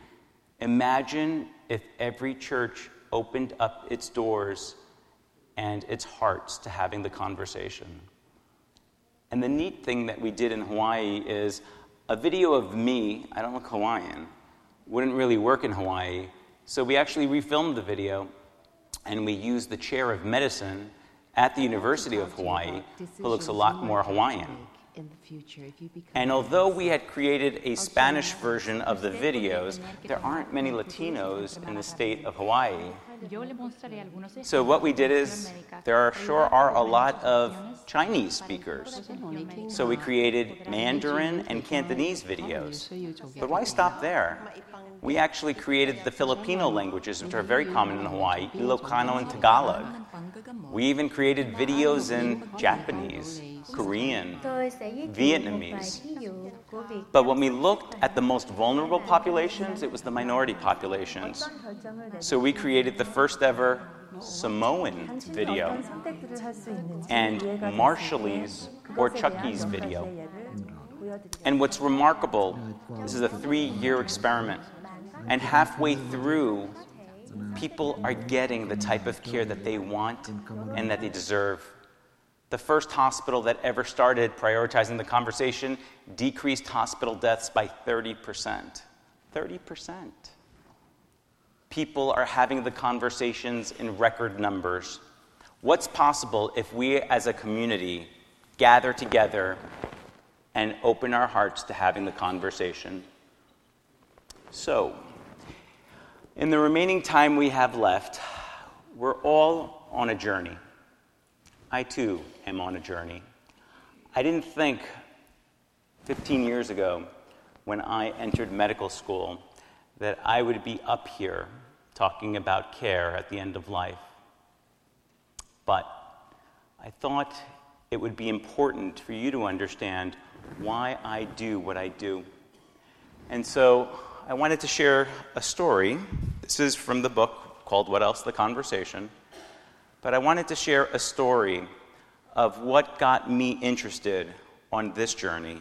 Imagine if every church opened up its doors and its hearts to having the conversation. And the neat thing that we did in Hawaii is a video of me, I don't look Hawaiian, wouldn't really work in Hawaii. So we actually refilmed the video, and we used the chair of medicine at the University of Hawaii, who looks a lot more Hawaiian. And although we had created a Spanish version of the videos, there aren't many Latinos in the state of Hawaii. So what we did is, there sure are a lot of Chinese speakers. So we created Mandarin and Cantonese videos. But why stop there? We actually created the Filipino languages, which are very common in Hawaii, Ilocano and Tagalog. We even created videos in Japanese, Korean, Vietnamese. But when we looked at the most vulnerable populations, it was the minority populations. So we created the first ever Samoan video and Marshallese or Chucky's video. And what's remarkable, this is a 3-year experiment, and halfway through, people are getting the type of care that they want and that they deserve. The first hospital that ever started prioritizing the conversation decreased hospital deaths by 30%. 30%. People are having the conversations in record numbers. What's possible if we as a community gather together and open our hearts to having the conversation? So, in the remaining time we have left, we're all on a journey. I, too, am on a journey. I didn't think 15 years ago when I entered medical school that I would be up here talking about care at the end of life. But I thought it would be important for you to understand why I do what I do. And so I wanted to share a story. This is from the book called What Else? The Conversation. But I wanted to share a story of what got me interested on this journey.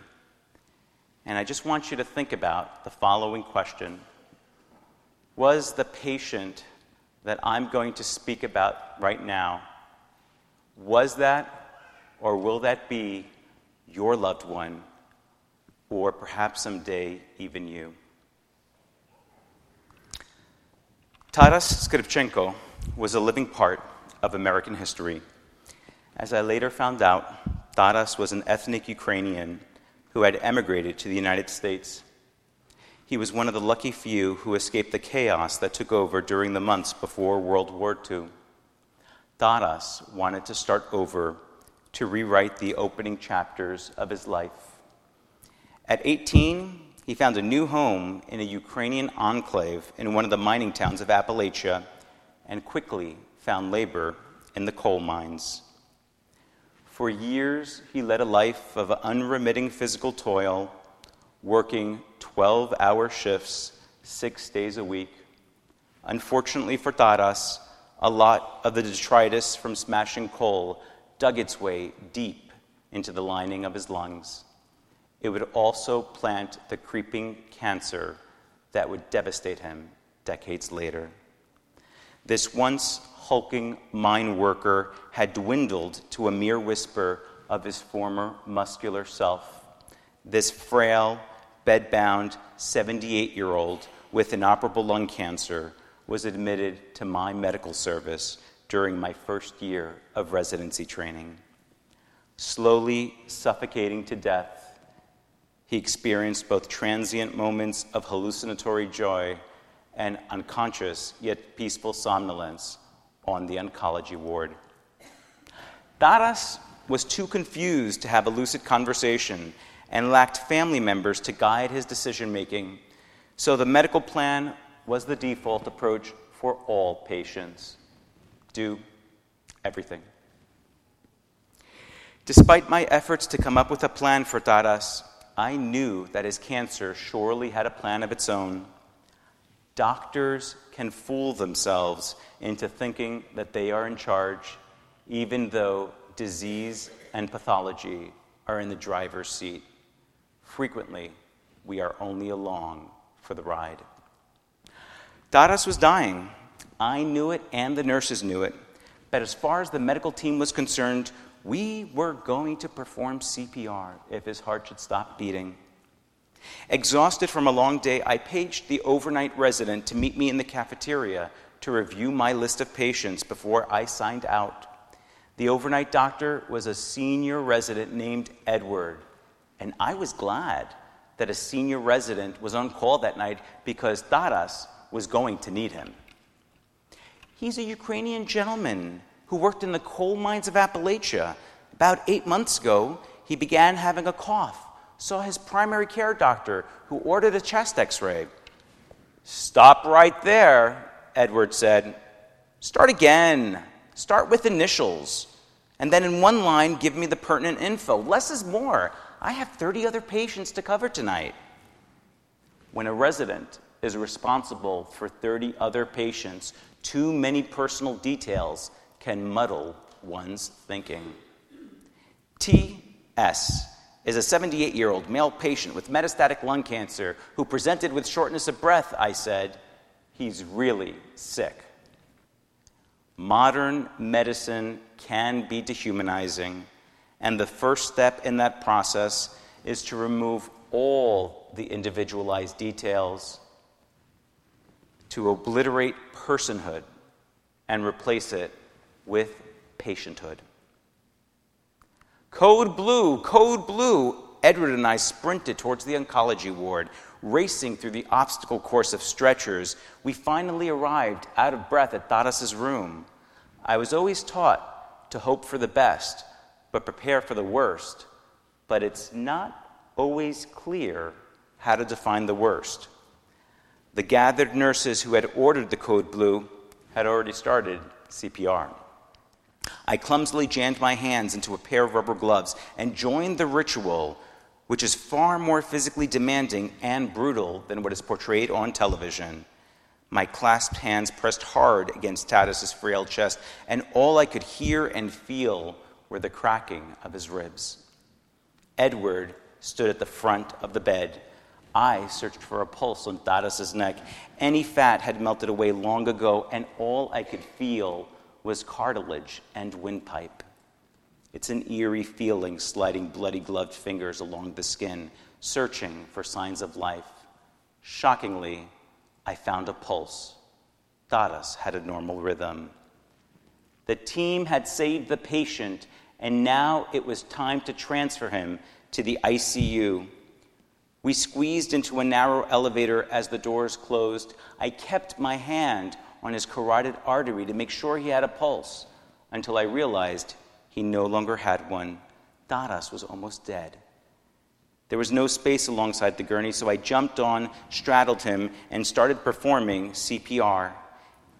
And I just want you to think about the following question. Was the patient that I'm going to speak about right now, was that or will that be your loved one, or perhaps someday even you? Taras Skripchenko was a living part of American history. As I later found out, Taras was an ethnic Ukrainian who had emigrated to the United States. He was one of the lucky few who escaped the chaos that took over during the months before World War II. Taras wanted to start over, to rewrite the opening chapters of his life. At 18, he found a new home in a Ukrainian enclave in one of the mining towns of Appalachia, and quickly found labor in the coal mines. For years, he led a life of unremitting physical toil, working 12-hour shifts, 6 days a week. Unfortunately for Taras, a lot of the detritus from smashing coal dug its way deep into the lining of his lungs. It would also plant the creeping cancer that would devastate him decades later. This once hulking mine worker had dwindled to a mere whisper of his former muscular self. This frail, bedbound 78-year-old with inoperable lung cancer was admitted to my medical service during my first year of residency training. Slowly suffocating to death, he experienced both transient moments of hallucinatory joy and unconscious yet peaceful somnolence on the oncology ward. Taras was too confused to have a lucid conversation and lacked family members to guide his decision-making, so the medical plan was the default approach for all patients. Do everything. Despite my efforts to come up with a plan for Taras, I knew that his cancer surely had a plan of its own. Doctors can fool themselves into thinking that they are in charge, even though disease and pathology are in the driver's seat. Frequently, we are only along for the ride. Taras was dying. I knew it, and the nurses knew it. But as far as the medical team was concerned, we were going to perform CPR if his heart should stop beating. Exhausted from a long day, I paged the overnight resident to meet me in the cafeteria to review my list of patients before I signed out. The overnight doctor was a senior resident named Edward, and I was glad that a senior resident was on call that night because Taras was going to need him. He's a Ukrainian gentleman who worked in the coal mines of Appalachia. About 8 months ago, he began having a cough, saw his primary care doctor, who ordered a chest x-ray. "Stop right there," Edward said. "Start again. Start with initials. And then in one line, give me the pertinent info. Less is more. I have 30 other patients to cover tonight." When a resident is responsible for 30 other patients, too many personal details can muddle one's thinking. T.S. is a 78-year-old male patient with metastatic lung cancer who presented with shortness of breath. I said, "He's really sick." Modern medicine can be dehumanizing, and the first step in that process is to remove all the individualized details, to obliterate personhood and replace it with patienthood. "Code blue, code blue!" Edward and I sprinted towards the oncology ward, racing through the obstacle course of stretchers. We finally arrived, out of breath, at Taras' room. I was always taught to hope for the best, but prepare for the worst. But it's not always clear how to define the worst. The gathered nurses who had ordered the code blue had already started CPR. I clumsily jammed my hands into a pair of rubber gloves and joined the ritual which is far more physically demanding and brutal than what is portrayed on television. My clasped hands pressed hard against Taras' frail chest, and all I could hear and feel were the cracking of his ribs. Edward stood at the front of the bed. I searched for a pulse on Taras' neck. Any fat had melted away long ago, and all I could feel was cartilage and windpipe. It's an eerie feeling sliding bloody gloved fingers along the skin, searching for signs of life. Shockingly, I found a pulse. Taras had a normal rhythm. The team had saved the patient, and now it was time to transfer him to the ICU. We squeezed into a narrow elevator as the doors closed. I kept my hand on his carotid artery to make sure he had a pulse until I realized he no longer had one. Taras was almost dead. There was no space alongside the gurney, so I jumped on, straddled him, and started performing CPR.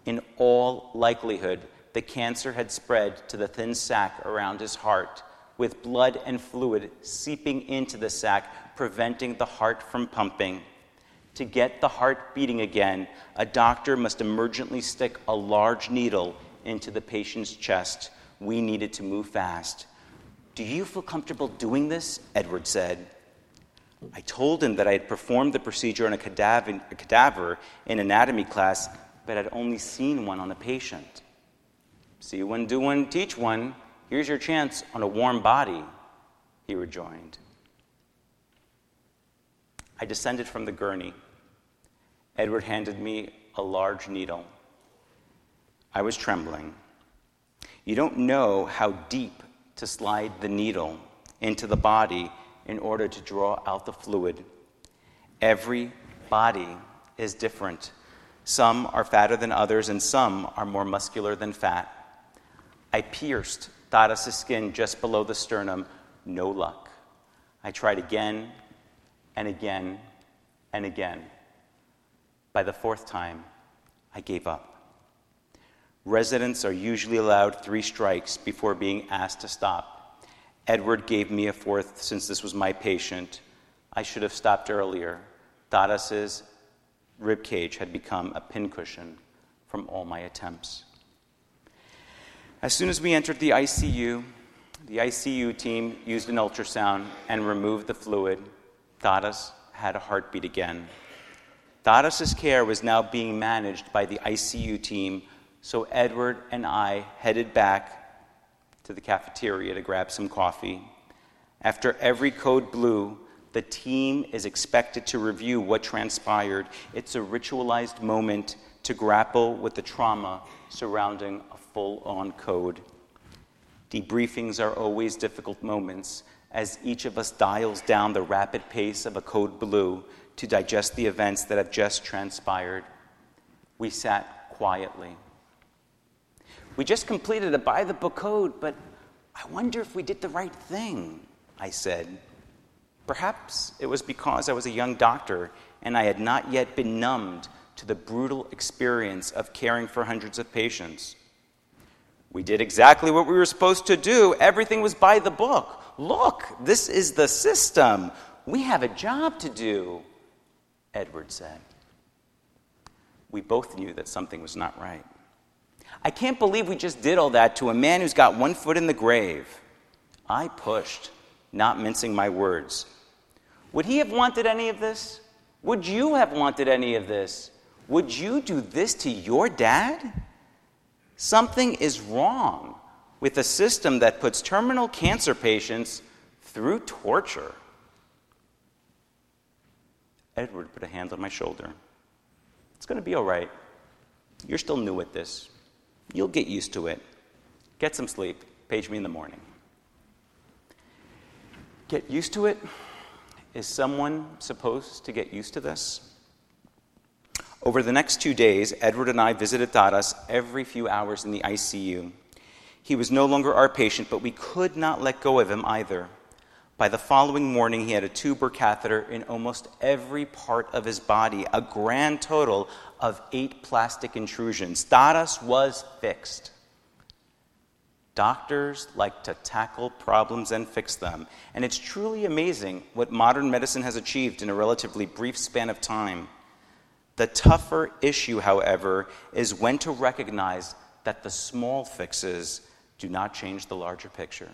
In all likelihood, the cancer had spread to the thin sac around his heart, with blood and fluid seeping into the sac, preventing the heart from pumping. To get the heart beating again, a doctor must emergently stick a large needle into the patient's chest. We needed to move fast. "Do you feel comfortable doing this?" Edward said. I told him that I had performed the procedure on a cadaver in anatomy class, but I'd only seen one on a patient. "See one, do one, teach one. Here's your chance on a warm body," he rejoined. I descended from the gurney. Edward handed me a large needle. I was trembling. You don't know how deep to slide the needle into the body in order to draw out the fluid. Every body is different. Some are fatter than others, and some are more muscular than fat. I pierced Taras' skin just below the sternum. No luck. I tried again and again and again. By the fourth time, I gave up. Residents are usually allowed 3 strikes before being asked to stop. Edward gave me a fourth since this was my patient. I should have stopped earlier. Taras' ribcage had become a pincushion from all my attempts. As soon as we entered the ICU team used an ultrasound and removed the fluid. Taras had a heartbeat again. Taras' care was now being managed by the ICU team, so Edward and I headed back to the cafeteria to grab some coffee. After every code blue, the team is expected to review what transpired. It's a ritualized moment to grapple with the trauma surrounding a full-on code. Debriefings are always difficult moments, as each of us dials down the rapid pace of a code blue to digest the events that have just transpired. We sat quietly. "We just completed a by-the-book code, but I wonder if we did the right thing," I said. Perhaps it was because I was a young doctor and I had not yet been numbed to the brutal experience of caring for hundreds of patients. "We did exactly what we were supposed to do. Everything was by the book. Look, this is the system. We have a job to do," Edward said. We both knew that something was not right. "I can't believe we just did all that to a man who's got one foot in the grave." I pushed, not mincing my words. "Would he have wanted any of this? Would you have wanted any of this? Would you do this to your dad? Something is wrong with a system that puts terminal cancer patients through torture." Edward put a hand on my shoulder. "It's going to be all right. You're still new at this. You'll get used to it. Get some sleep. Page me in the morning." Get used to it? Is someone supposed to get used to this? Over the next 2 days, Edward and I visited Taras every few hours in the ICU. He was no longer our patient, but we could not let go of him either. By the following morning, he had a tube or catheter in almost every part of his body, a grand total of 8 plastic intrusions. Taras was fixed. Doctors like to tackle problems and fix them, and it's truly amazing what modern medicine has achieved in a relatively brief span of time. The tougher issue, however, is when to recognize that the small fixes do not change the larger picture.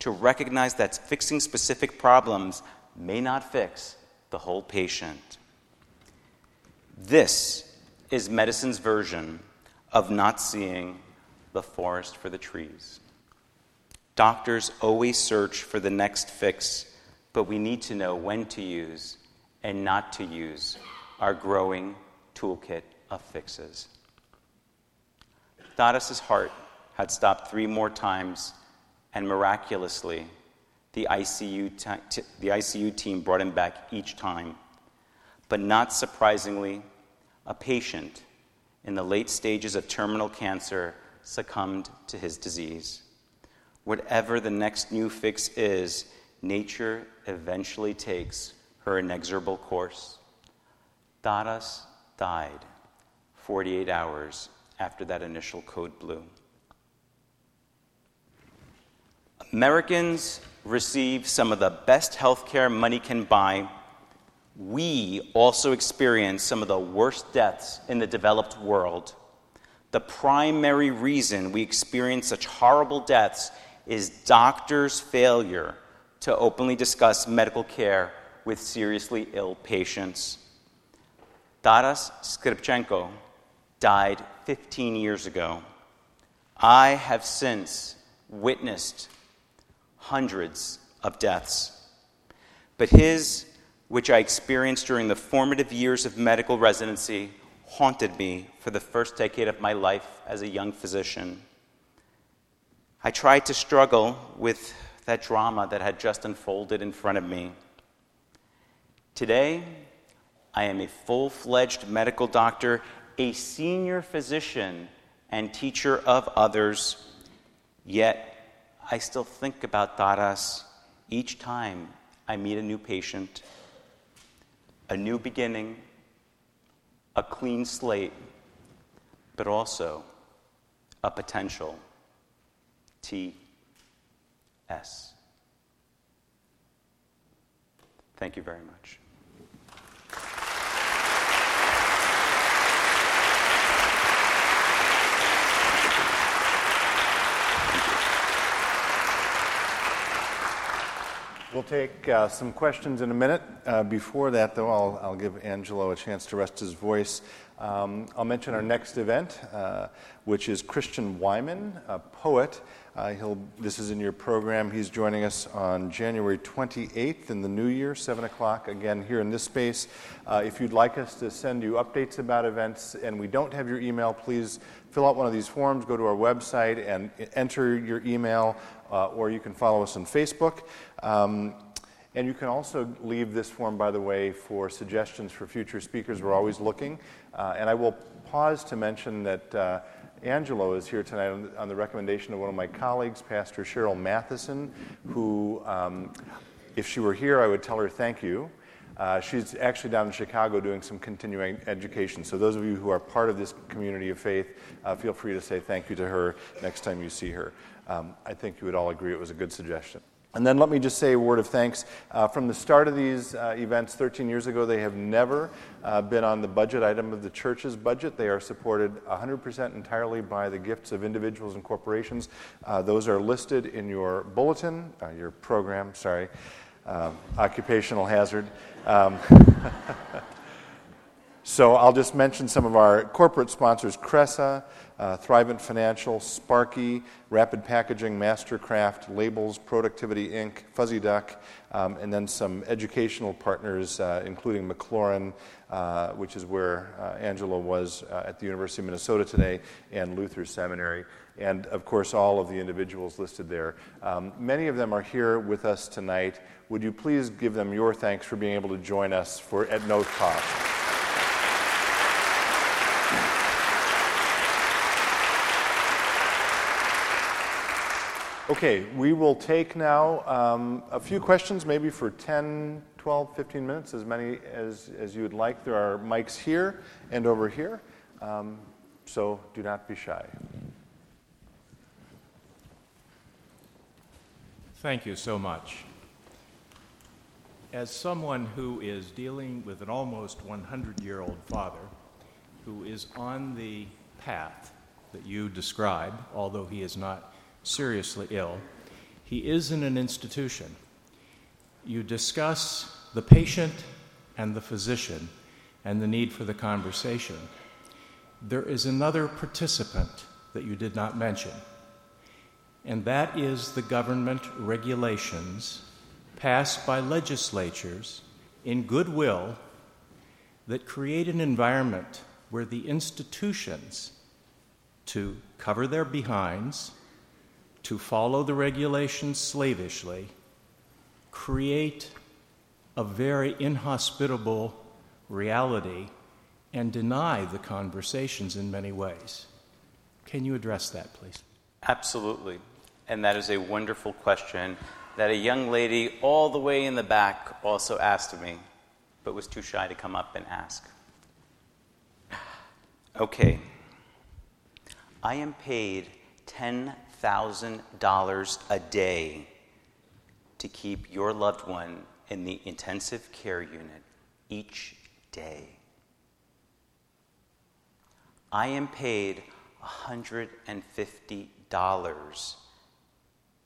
To recognize that fixing specific problems may not fix the whole patient. This is medicine's version of not seeing the forest for the trees. Doctors always search for the next fix, but we need to know when to use and not to use our growing toolkit of fixes. Taras' heart had stopped 3 more times, and miraculously, the ICU team brought him back each time. But not surprisingly, a patient in the late stages of terminal cancer succumbed to his disease. Whatever the next new fix is, nature eventually takes her inexorable course. Taras died 48 hours after that initial code blue. Americans receive some of the best healthcare money can buy. We also experience some of the worst deaths in the developed world. The primary reason we experience such horrible deaths is doctors' failure to openly discuss medical care with seriously ill patients. Taras Skripchenko died 15 years ago. I have since witnessed hundreds of deaths, but his, which I experienced during the formative years of medical residency, haunted me for the first decade of my life as a young physician. I tried to struggle with that drama that had just unfolded in front of me. Today, I am a full-fledged medical doctor, a senior physician, and teacher of others, yet I still think about Taras each time I meet a new patient, a new beginning, a clean slate, but also a potential TS. Thank you very much. We'll take some questions in a minute. Before that, though, I'll give Angelo a chance to rest his voice. I'll mention our next event, which is Christian Wyman, a poet. This is in your program. He's joining us on January 28th in the new year, 7 o'clock, again, here in this space. If you'd like us to send you updates about events and we don't have your email, please fill out one of these forms, go to our website, and enter your email. Or you can follow us on Facebook. And you can also leave this form, by the way, for suggestions for future speakers. We're always looking. And I will pause to mention that Angelo is here tonight on the recommendation of one of my colleagues, Pastor Cheryl Matheson, who, if she were here, I would tell her thank you. She's actually down in Chicago doing some continuing education. So those of you who are part of this community of faith, feel free to say thank you to her next time you see her. I think you would all agree it was a good suggestion. And then let me just say a word of thanks. From the start of these events 13 years ago, they have never been on the budget item of the church's budget. They are supported 100% entirely by the gifts of individuals and corporations. Those are listed in your bulletin, your program, sorry, occupational hazard. So I'll just mention some of our corporate sponsors, Cressa, Thrivent Financial, Sparky, Rapid Packaging, Mastercraft, Labels, Productivity, Inc., Fuzzy Duck, and then some educational partners, including McLaurin, which is where Angela was at the University of Minnesota today, and Luther Seminary, and, of course, all of the individuals listed there. Many of them are here with us tonight. Would you please give them your thanks for being able to join us at no cost? Okay, we will take now a few questions, maybe for 10, 12, 15 minutes, as many as you would like. There are mics here and over here, so do not be shy. Thank you so much. As someone who is dealing with an almost 100-year-old father who is on the path that you describe, although he is not seriously ill, he is in an institution. You discuss the patient and the physician and the need for the conversation. There is another participant that you did not mention, and that is the government regulations passed by legislatures in goodwill that create an environment where the institutions, to cover their behinds, to follow the regulations slavishly, create a very inhospitable reality and deny the conversations in many ways. Can you address that, please? Absolutely. And that is a wonderful question that a young lady all the way in the back also asked me, but was too shy to come up and ask. Okay. I am paid $10,000 a day to keep your loved one in the intensive care unit each day. I am paid $150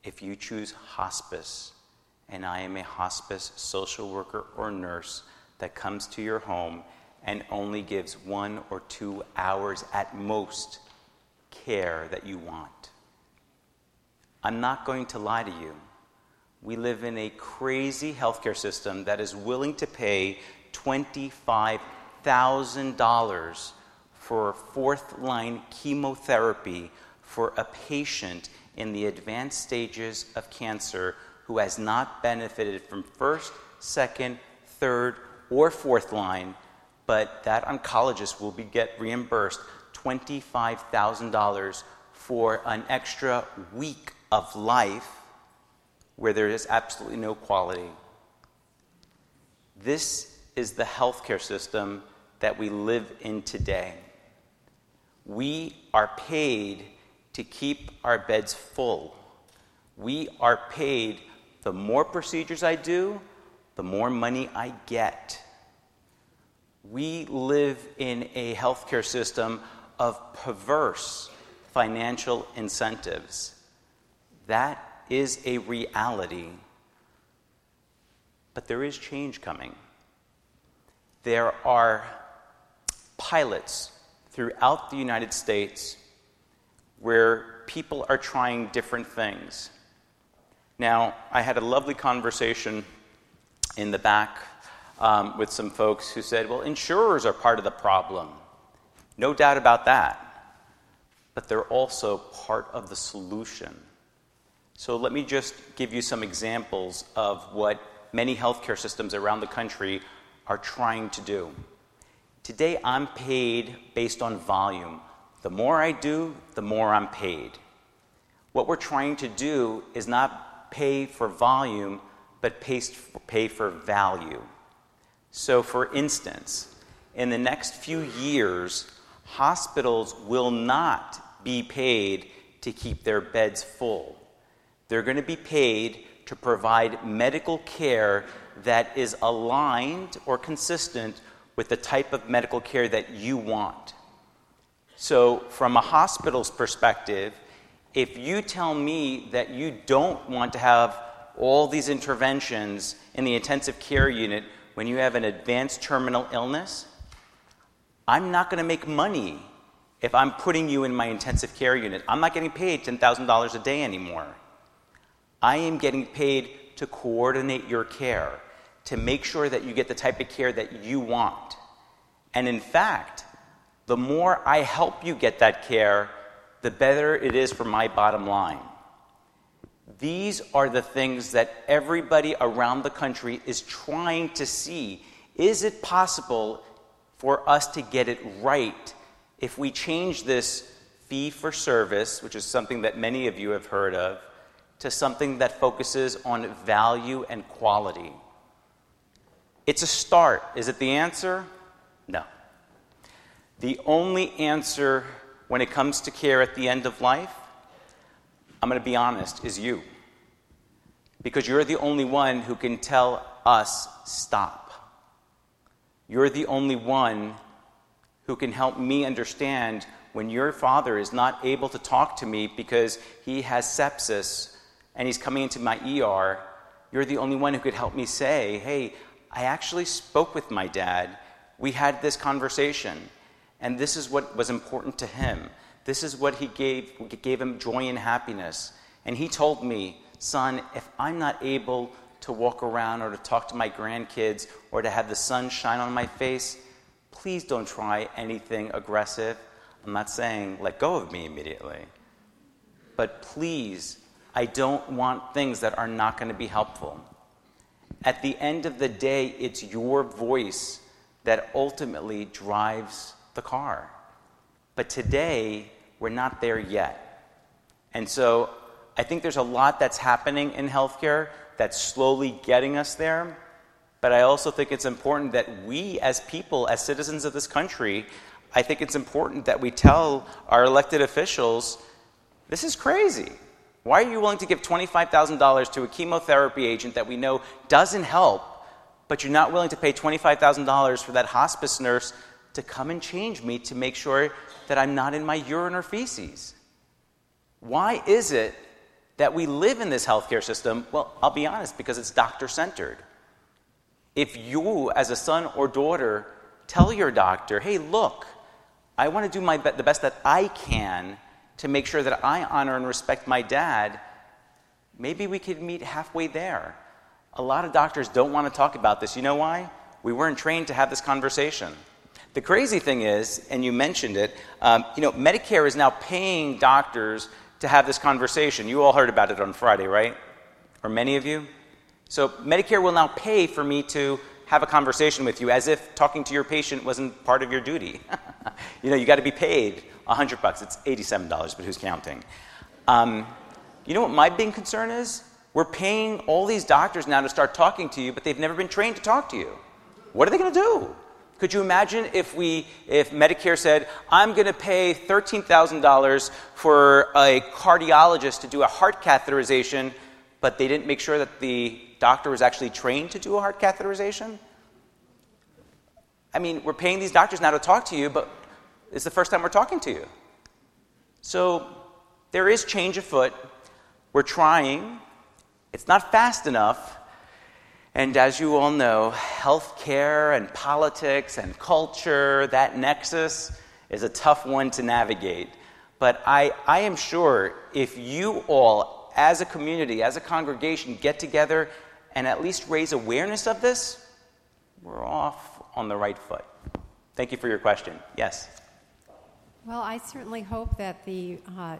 if you choose hospice, and I am a hospice social worker or nurse that comes to your home and only gives 1 or 2 hours at most care that you want. I'm not going to lie to you. We live in a crazy healthcare system that is willing to pay $25,000 for fourth-line chemotherapy for a patient in the advanced stages of cancer who has not benefited from first, second, third, or fourth line, but that oncologist will get reimbursed $25,000 for an extra week of life where there is absolutely no quality. This is the healthcare system that we live in today. We are paid to keep our beds full. We are paid, the more procedures I do, the more money I get. We live in a healthcare system of perverse financial incentives. That is a reality. But there is change coming. There are pilots throughout the United States where people are trying different things. Now, I had a lovely conversation in the back with some folks who said, well, insurers are part of the problem. No doubt about that. But they're also part of the solution. So let me just give you some examples of what many healthcare systems around the country are trying to do. Today, I'm paid based on volume. The more I do, the more I'm paid. What we're trying to do is not pay for volume, but pay for value. So, for instance, in the next few years, hospitals will not be paid to keep their beds full. They're going to be paid to provide medical care that is aligned or consistent with the type of medical care that you want. So from a hospital's perspective, if you tell me that you don't want to have all these interventions in the intensive care unit when you have an advanced terminal illness, I'm not going to make money if I'm putting you in my intensive care unit. I'm not getting paid $10,000 a day anymore. I am getting paid to coordinate your care, to make sure that you get the type of care that you want. And in fact, the more I help you get that care, the better it is for my bottom line. These are the things that everybody around the country is trying to see. Is it possible for us to get it right if we change this fee for service, which is something that many of you have heard of, to something that focuses on value and quality? It's a start. Is it the answer? No. The only answer when it comes to care at the end of life, I'm going to be honest, is you. because you're the only one who can tell us stop. You're the only one who can help me understand when your father is not able to talk to me because he has sepsis and he's coming into my ER. You're the only one who could help me say, hey, I actually spoke with my dad. We had this conversation, and this is what was important to him. This is what gave him joy and happiness. And he told me, son, if I'm not able to walk around or to talk to my grandkids or to have the sun shine on my face, please don't try anything aggressive. I'm not saying let go of me immediately. But please, I don't want things that are not going to be helpful. At the end of the day, it's your voice that ultimately drives the car. But today, we're not there yet. And so I think there's a lot that's happening in healthcare that's slowly getting us there. But I also think it's important that we as people, as citizens of this country, I think it's important that we tell our elected officials, this is crazy. Why are you willing to give $25,000 to a chemotherapy agent that we know doesn't help, but you're not willing to pay $25,000 for that hospice nurse to come and change me to make sure that I'm not in my urine or feces? Why is it that we live in this healthcare system? Well, I'll be honest, because it's doctor-centered. If you, as a son or daughter, tell your doctor, hey, look, I want to do the best that I can to make sure that I honor and respect my dad, maybe we could meet halfway there. A lot of doctors don't want to talk about this. You know why? We weren't trained to have this conversation. The crazy thing is, and you mentioned it, Medicare is now paying doctors to have this conversation. You all heard about it on Friday, right? Or many of you? So Medicare will now pay for me to have a conversation with you, as if talking to your patient wasn't part of your duty. You got to be paid $100. It's $87, but who's counting? You know what my big concern is? We're paying all these doctors now to start talking to you, but they've never been trained to talk to you. What are they going to do? Could you imagine if Medicare said, I'm going to pay $13,000 for a cardiologist to do a heart catheterization, but they didn't make sure that the doctor was actually trained to do a heart catheterization? I mean, we're paying these doctors now to talk to you, but it's the first time we're talking to you. So there is change afoot. We're trying. It's not fast enough. And as you all know, healthcare and politics and culture, that nexus is a tough one to navigate. But I am sure if you all, as a community, as a congregation, get together and at least raise awareness of this, we're off on the right foot. Thank you for your question. Yes? Well, I certainly hope that the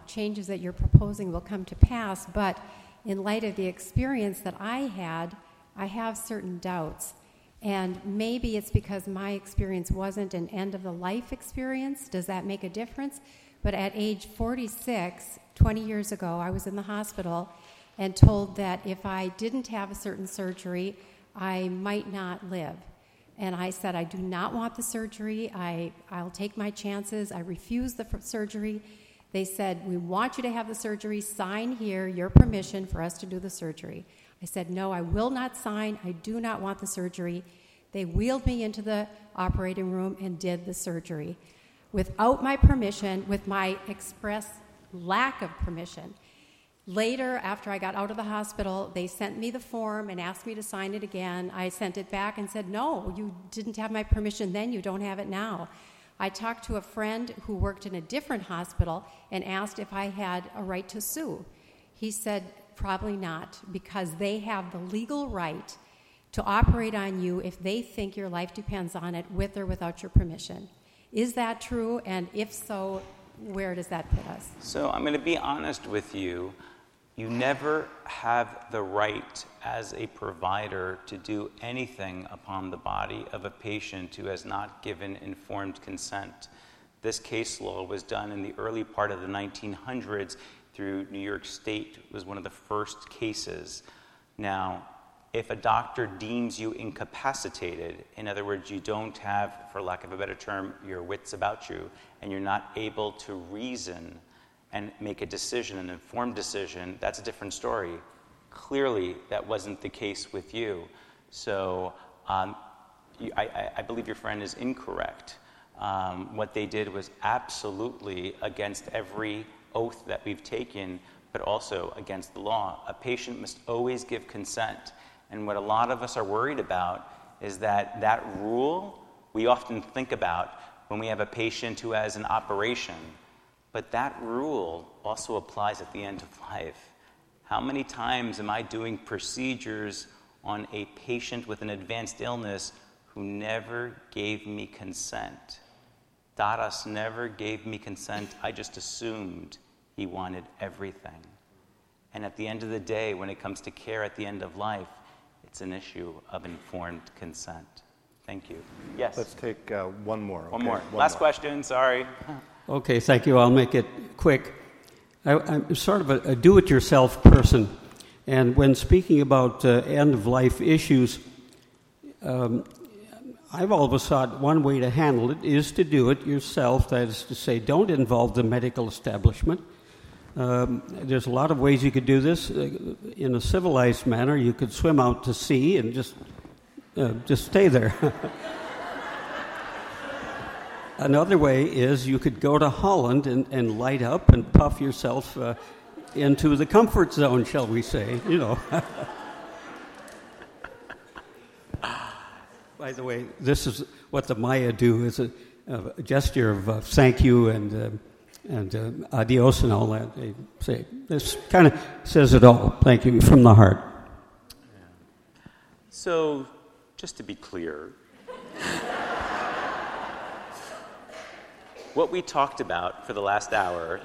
changes that you're proposing will come to pass, but in light of the experience that I had, I have certain doubts, and maybe it's because my experience wasn't an end-of-the-life experience. Does that make a difference? But at age 46, 20 years ago, I was in the hospital and told that if I didn't have a certain surgery, I might not live. And I said, I do not want the surgery. I'll take my chances. I refused the surgery. They said, we want you to have the surgery. Sign here your permission for us to do the surgery. I said, no, I will not sign. I do not want the surgery. They wheeled me into the operating room and did the surgery without my permission, with my express lack of permission. Later, after I got out of the hospital, they sent me the form and asked me to sign it again. I sent it back and said, no, you didn't have my permission then. You don't have it now. I talked to a friend who worked in a different hospital and asked if I had a right to sue. He said, probably not, because they have the legal right to operate on you if they think your life depends on it, with or without your permission. Is that true? And if so, where does that put us? So I'm going to be honest with you. You never have the right as a provider to do anything upon the body of a patient who has not given informed consent. This case law was done in the early part of the 1900s. Through New York State was one of the first cases. Now, if a doctor deems you incapacitated, in other words, you don't have, for lack of a better term, your wits about you, and you're not able to reason and make a decision, an informed decision, that's a different story. Clearly, that wasn't the case with you. So I believe your friend is incorrect. What they did was absolutely against every oath that we've taken, but also against the law. A patient must always give consent. And what a lot of us are worried about is that that rule we often think about when we have a patient who has an operation. But that rule also applies at the end of life. How many times am I doing procedures on a patient with an advanced illness who never gave me consent? Taras never gave me consent. I just assumed he wanted everything. And at the end of the day, when it comes to care at the end of life, it's an issue of informed consent. Thank you. Yes? Let's take one more. Okay? One more. Last question, sorry. Okay, thank you. I'll make it quick. I'm sort of a do-it-yourself person. And when speaking about end-of-life issues, I've always thought one way to handle it is to do it yourself. That is to say, don't involve the medical establishment. There's a lot of ways you could do this. In a civilized manner, you could swim out to sea and just stay there. Another way is you could go to Holland and light up and puff yourself into the comfort zone, shall we say, you know. By the way, this is what the Maya do, is a gesture of thank you and adios and all that. They say, this kind of says it all. Thank you from the heart. Yeah. So, just to be clear, what we talked about for the last hour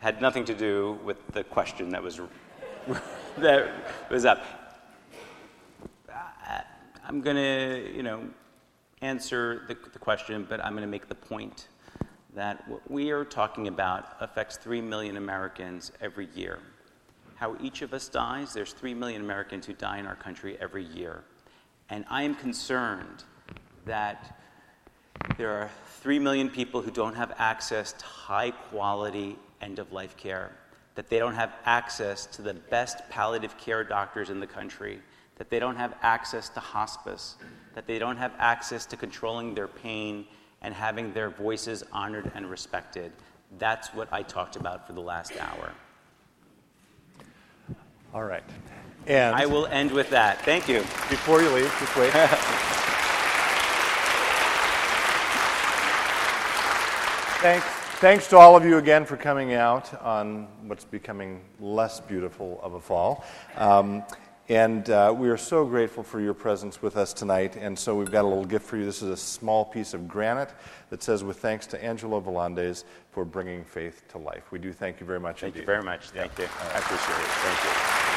had nothing to do with the question that was that was up. I'm going to, answer the question, but I'm going to make the point that what we are talking about affects 3 million Americans every year. How each of us dies, there's 3 million Americans who die in our country every year. And I am concerned that there are 3 million people who don't have access to high-quality end-of-life care, that they don't have access to the best palliative care doctors in the country, that they don't have access to hospice, that they don't have access to controlling their pain and having their voices honored and respected. That's what I talked about for the last hour. All right. And I will end with that. Thank you. Before you leave, just wait. Thanks to all of you again for coming out on what's becoming less beautiful of a fall. And we are so grateful for your presence with us tonight. And so we've got a little gift for you. This is a small piece of granite that says, with thanks to Angelo Volandes for bringing faith to life. We do thank you very much. Thank you very much. Thank you. I appreciate it. Thank you.